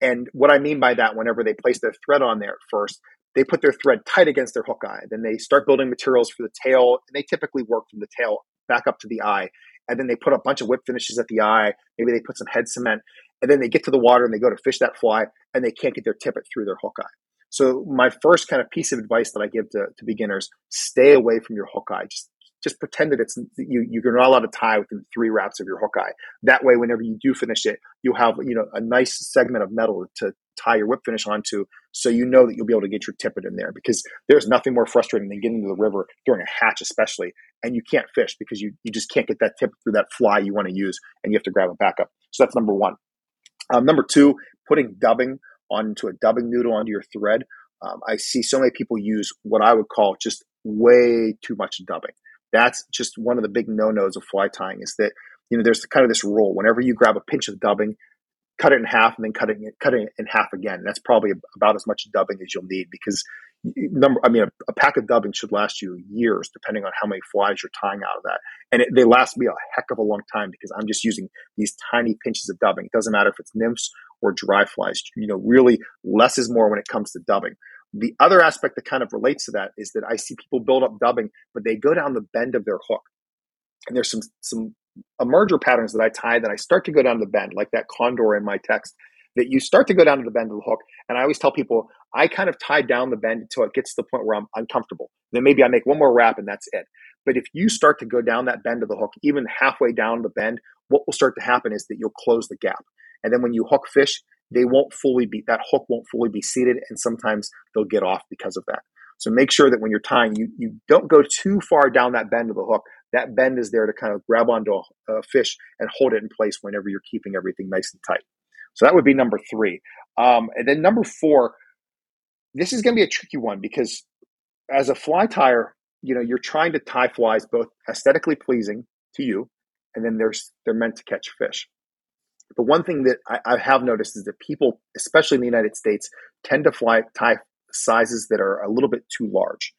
And what I mean by that, whenever they place their thread on there at first, they put their thread tight against their hook eye. Then they start building materials for the tail. And they typically work from the tail back up to the eye. And then they put a bunch of whip finishes at the eye. Maybe they put some head cement. And then they get to the water and they go to fish that fly and they can't get their tippet through their hook eye. So my first kind of piece of advice that I give to, to beginners, stay away from your hook eye. Just just pretend that it's you, you're not allowed to tie within three wraps of your hook eye. That way, whenever you do finish it, you'll have you know a nice segment of metal to tie your whip finish onto, so you know that you'll be able to get your tippet in there, because there's nothing more frustrating than getting into the river during a hatch especially, and you can't fish because you, you just can't get that tippet through that fly you want to use, and you have to grab it back up. So that's number one. Um, number two, putting dubbing onto a dubbing noodle onto your thread. Um, I see so many people use what I would call just way too much dubbing. That's just one of the big no-nos of fly tying, is that, you know, there's kind of this rule. Whenever you grab a pinch of dubbing, cut it in half and then cut it in, cut it in half again. That's probably about as much dubbing as you'll need, because number, I mean, a, a pack of dubbing should last you years, depending on how many flies you're tying out of that. And it, they last me a heck of a long time because I'm just using these tiny pinches of dubbing. It doesn't matter if it's nymphs or dry flies. You know, really less is more when it comes to dubbing. The other aspect that kind of relates to that is that I see people build up dubbing, but they go down the bend of their hook. And there's some, some emerger patterns that I tie that I start to go down the bend, like that condor in my text, that you start to go down to the bend of the hook. And I always tell people, I kind of tie down the bend until it gets to the point where I'm uncomfortable. Then maybe I make one more wrap and that's it. But if you start to go down that bend of the hook, even halfway down the bend, what will start to happen is that you'll close the gap. And then when you hook fish, they won't fully be, that hook won't fully be seated, and sometimes they'll get off because of that. So make sure that when you're tying, you, you don't go too far down that bend of the hook. That bend is there to kind of grab onto a, a fish and hold it in place whenever you're keeping everything nice and tight. So that would be number three. Um, and then number four, this is going to be a tricky one, because as a fly tyer, you know, you're trying to tie flies both aesthetically pleasing to you, and then there's, they're meant to catch fish. The one thing that I, I have noticed is that people, especially in the United States, tend to fly tie sizes that are a little bit too large.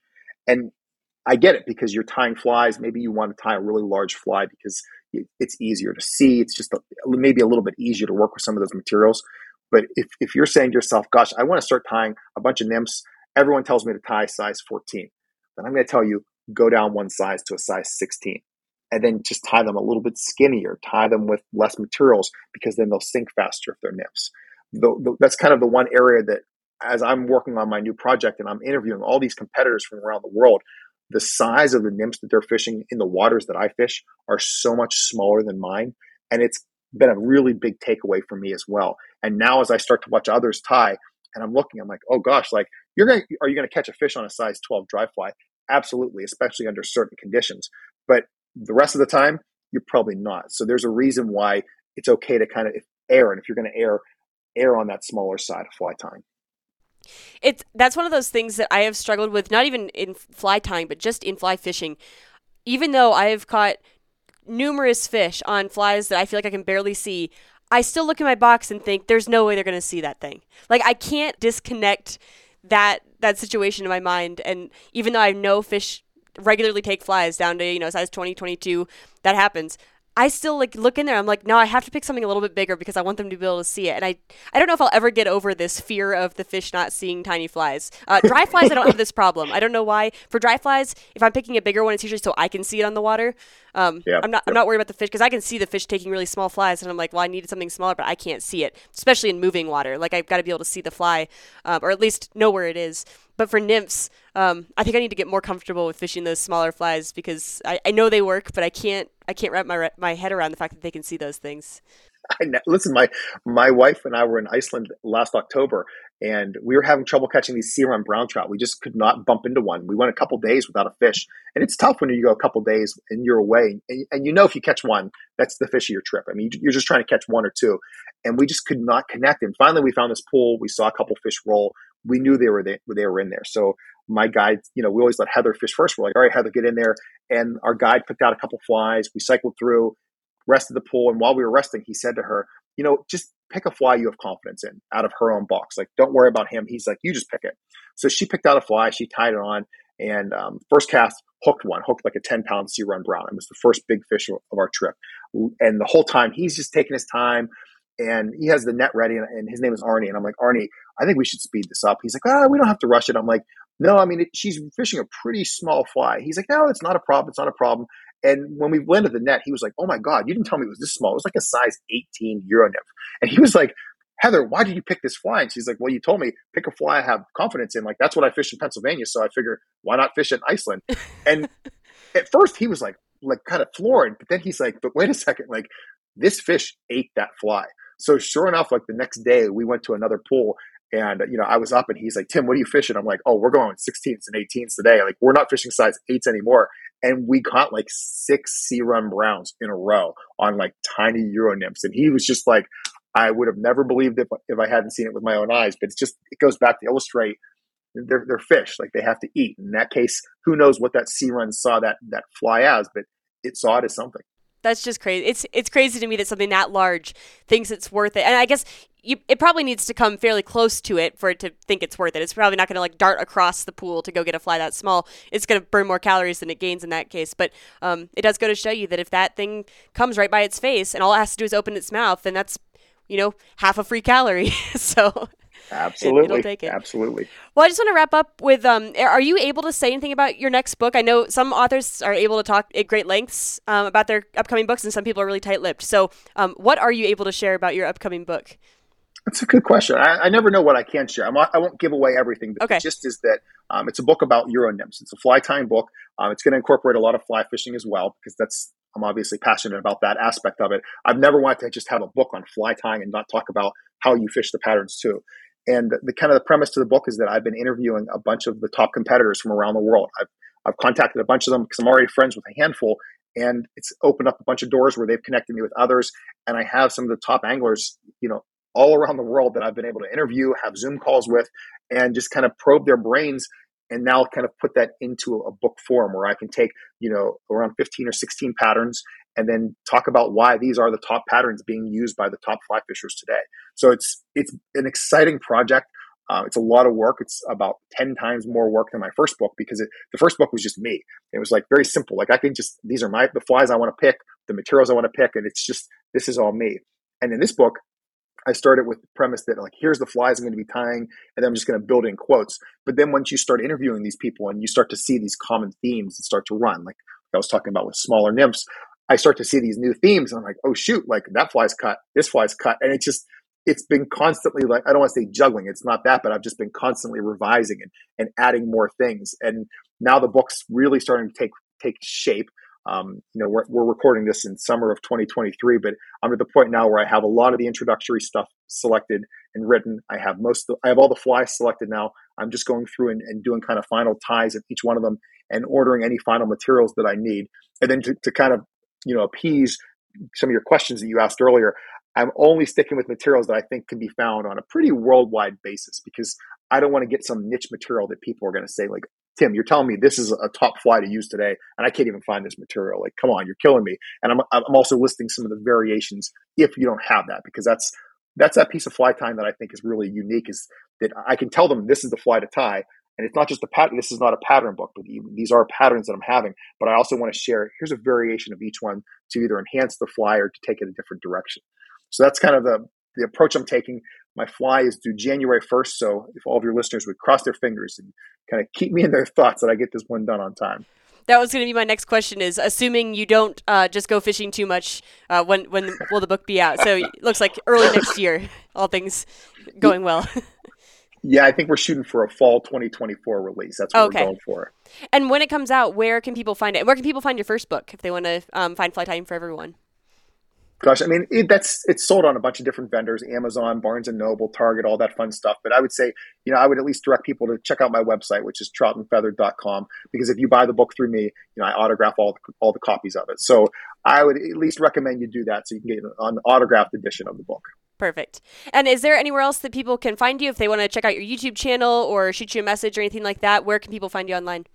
And I get it, because you're tying flies. Maybe you want to tie a really large fly because it's easier to see. It's just a, maybe a little bit easier to work with some of those materials. But if, if you're saying to yourself, gosh, I want to start tying a bunch of nymphs, everyone tells me to tie size fourteen. Then I'm going to tell you, go down one size to a size sixteen. And then just tie them a little bit skinnier, tie them with less materials, because then they'll sink faster if they're nymphs. The, the, that's kind of the one area that, as I'm working on my new project and I'm interviewing all these competitors from around the world, the size of the nymphs that they're fishing in the waters that I fish are so much smaller than mine. And it's been a really big takeaway for me as well. And now as I start to watch others tie and I'm looking, I'm like, oh gosh, like you're going to, are you going to catch a fish on a size twelve dry fly? Absolutely, especially under certain conditions. But the rest of the time, you're probably not. So there's a reason why it's okay to kind of err, and if you're going to err, err on that smaller side of fly tying. It's that's one of those things that I have struggled with, not even in fly tying, but just in fly fishing. Even though I have caught numerous fish on flies that I feel like I can barely see, I still look in my box and think, there's no way they're going to see that thing. Like, I can't disconnect that that situation in my mind. And even though I know fish regularly take flies down to, you know, size twenty, twenty-two, that happens, I still like look in there. I'm like, no, I have to pick something a little bit bigger because I want them to be able to see it. And I, I don't know if I'll ever get over this fear of the fish not seeing tiny flies. Uh, dry flies, I don't have this problem. I don't know why. For dry flies, if I'm picking a bigger one, it's usually so I can see it on the water. Um, yeah, I'm not, yeah. I'm not worried about the fish because I can see the fish taking really small flies, and I'm like, well, I needed something smaller, but I can't see it, especially in moving water. Like, I've got to be able to see the fly, um, or at least know where it is. But for nymphs, um, I think I need to get more comfortable with fishing those smaller flies, because I, I know they work, but I can't I can't wrap my my head around the fact that they can see those things. I know. Listen, my my wife and I were in Iceland last October, and we were having trouble catching these sea run brown trout. We just could not bump into one. We went a couple days without a fish, and it's tough when you go a couple days and you're away, and, and you know if you catch one, that's the fish of your trip. I mean, you're just trying to catch one or two, and we just could not connect. And finally, we found this pool. We saw a couple fish roll. We knew they were they, they were in there. So my guide, you know, we always let Heather fish first. We're like, all right, Heather, get in there. And our guide picked out a couple flies. We cycled through, rested the pool. And while we were resting, he said to her, you know, just pick a fly you have confidence in out of her own box. Like, don't worry about him. He's like, you just pick it. So she picked out a fly. She tied it on. And um, first cast, hooked one, hooked like a ten-pound sea run brown. It was the first big fish of our trip. And the whole time, he's just taking his time. And he has the net ready, and, and his name is Arnie. And I'm like, Arnie, I think we should speed this up. He's like, oh, we don't have to rush it. I'm like, no, I mean, it, she's fishing a pretty small fly. He's like, no, it's not a problem. It's not a problem. And when we landed the net, he was like, oh my God, you didn't tell me it was this small. It was like a size eighteen Euro nymph. And he was like, Heather, why did you pick this fly? And she's like, well, you told me pick a fly I have confidence in. Like, that's what I fished in Pennsylvania. So I figured, why not fish in Iceland? And at first he was like, like kind of floored. But then he's like, but wait a second, like this fish ate that fly. So sure enough, like the next day we went to another pool and, you know, I was up and he's like, Tim, what are you fishing? I'm like, oh, we're going sixteenths and eighteens today. Like we're not fishing size eights anymore. And we caught like six sea run browns in a row on like tiny Euro nymphs. And he was just like, I would have never believed it if I hadn't seen it with my own eyes. But it's just, it goes back to illustrate they're, they're fish. Like they have to eat. In that case, who knows what that sea run saw that, that fly as, but it saw it as something. That's just crazy. It's it's crazy to me that something that large thinks it's worth it. And I guess you, it probably needs to come fairly close to it for it to think it's worth it. It's probably not going to like dart across the pool to go get a fly that small. It's going to burn more calories than it gains in that case. But um, it does go to show you that if that thing comes right by its face and all it has to do is open its mouth, then that's, you know, half a free calorie. So absolutely. It, it'll take it. Absolutely. Well, I just want to wrap up with, um, are you able to say anything about your next book? I know some authors are able to talk at great lengths um, about their upcoming books, and some people are really tight-lipped. So um, what are you able to share about your upcoming book? That's a good question. I, I never know what I can share. I'm not, I won't give away everything, but okay. It just is that um, it's a book about Euro nymphs. It's a fly tying book. Um, it's going to incorporate a lot of fly fishing as well, because that's, I'm obviously passionate about that aspect of it. I've never wanted to just have a book on fly tying and not talk about how you fish the patterns too. And the kind of the premise to the book is that I've been interviewing a bunch of the top competitors from around the world. I've, I've contacted a bunch of them because I'm already friends with a handful, and it's opened up a bunch of doors where they've connected me with others. And I have some of the top anglers, you know, all around the world that I've been able to interview, have Zoom calls with, and just kind of probe their brains, and now kind of put that into a book form where I can take, you know, around fifteen or sixteen patterns and then talk about why these are the top patterns being used by the top fly fishers today. So it's it's an exciting project. Uh, it's a lot of work. It's about ten times more work than my first book, because it, the first book was just me. It was like very simple. Like I can just, these are my the flies I want to pick, the materials I want to pick, and it's just, this is all me. And in this book, I started with the premise that like, here's the flies I'm going to be tying, and I'm just going to build in quotes. But then once you start interviewing these people and you start to see these common themes that start to run, like I was talking about with smaller nymphs, I start to see these new themes. And I'm like, oh shoot, like that fly's cut, this fly's cut. And it's just, it's been constantly like, I don't want to say juggling, it's not that, but I've just been constantly revising and, and adding more things. And now the book's really starting to take, take shape. Um, you know, we're, we're recording this in summer of twenty twenty-three, but I'm at the point now where I have a lot of the introductory stuff selected and written. I have most, of the, I have all the flies selected now. I'm just going through and, and doing kind of final ties of each one of them and ordering any final materials that I need. And then to, to kind of, you know, appease some of your questions that you asked earlier, I'm only sticking with materials that I think can be found on a pretty worldwide basis, because I don't want to get some niche material that people are going to say like, Tim, you're telling me this is a top fly to use today, and I can't even find this material. Like, come on, you're killing me. And I'm I'm also listing some of the variations if you don't have that, because that's that's that piece of fly tying that I think is really unique, is that I can tell them this is the fly to tie, and it's not just a pattern. This is not a pattern book, but these are patterns that I'm having. But I also want to share, here's a variation of each one to either enhance the fly or to take it a different direction. So that's kind of the the approach I'm taking. My fly is due January first, so if all of your listeners would cross their fingers and kind of keep me in their thoughts that I get this one done on time. That was going to be my next question, is assuming you don't uh, just go fishing too much, uh, when when will the book be out? So it looks like early next year, all things going well. Yeah, I think we're shooting for a fall twenty twenty-four release. That's what okay. We're going for. And when it comes out, where can people find it? Where can people find your first book if they want to um, find Fly Tying for Everyone? Gosh, I mean, it, that's it's sold on a bunch of different vendors, Amazon, Barnes and Noble, Target, all that fun stuff. But I would say, you know, I would at least direct people to check out my website, which is trout and feather dot com, because if you buy the book through me, you know, I autograph all the, all the copies of it. So I would at least recommend you do that so you can get an autographed edition of the book. Perfect. And is there anywhere else that people can find you if they want to check out your YouTube channel or shoot you a message or anything like that? Where can people find you online?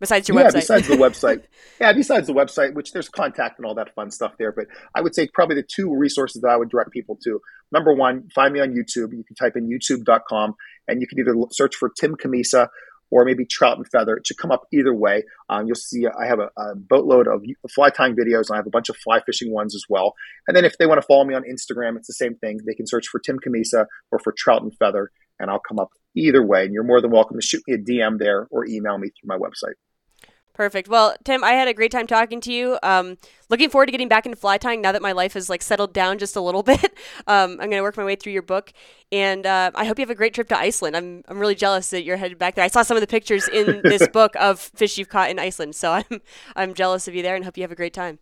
Besides your yeah, website. Besides the website. Yeah, besides the website, which there's contact and all that fun stuff there. But I would say probably the two resources that I would direct people to. Number one, find me on YouTube. You can type in youtube dot com, and you can either search for Tim Cammisa or maybe Trout and Feather. It should come up either way. Um, you'll see I have a, a boatload of fly tying videos, and I have a bunch of fly fishing ones as well. And then if they want to follow me on Instagram, it's the same thing. They can search for Tim Cammisa or for Trout and Feather, and I'll come up either way. And you're more than welcome to shoot me a D M there or email me through my website. Perfect. Well, Tim, I had a great time talking to you. Um, looking forward to getting back into fly tying now that my life has like settled down just a little bit. Um, I'm going to work my way through your book, and uh, I hope you have a great trip to Iceland. I'm I'm really jealous that you're headed back there. I saw some of the pictures in this book of fish you've caught in Iceland, so I'm I'm jealous of you there, and hope you have a great time.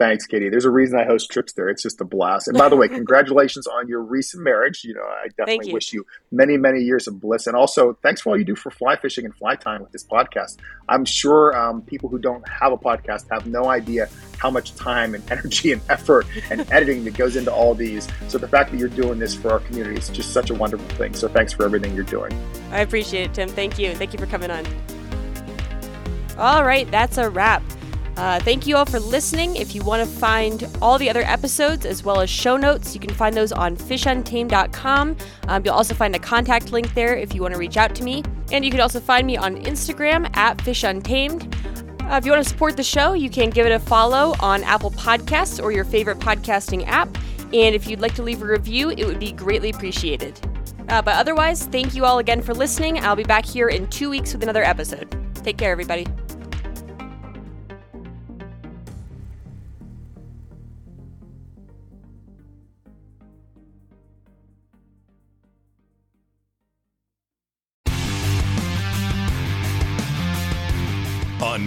Thanks, Katie. There's a reason I host trips there. It's just a blast. And by the way, congratulations on your recent marriage. You know, I definitely you. wish you many, many years of bliss. And also, thanks for all you do for fly fishing and fly time with this podcast. I'm sure um, people who don't have a podcast have no idea how much time and energy and effort and editing that goes into all these. So the fact that you're doing this for our community is just such a wonderful thing. So thanks for everything you're doing. I appreciate it, Tim. Thank you. Thank you for coming on. All right, that's a wrap. Uh, thank you all for listening. If you want to find all the other episodes as well as show notes, you can find those on fish untamed dot com. Um, you'll also find a contact link there if you want to reach out to me. And you can also find me on Instagram at fishuntamed. Uh, if you want to support the show, you can give it a follow on Apple Podcasts or your favorite podcasting app. And if you'd like to leave a review, it would be greatly appreciated. Uh, but otherwise, thank you all again for listening. I'll be back here in two weeks with another episode. Take care, everybody. On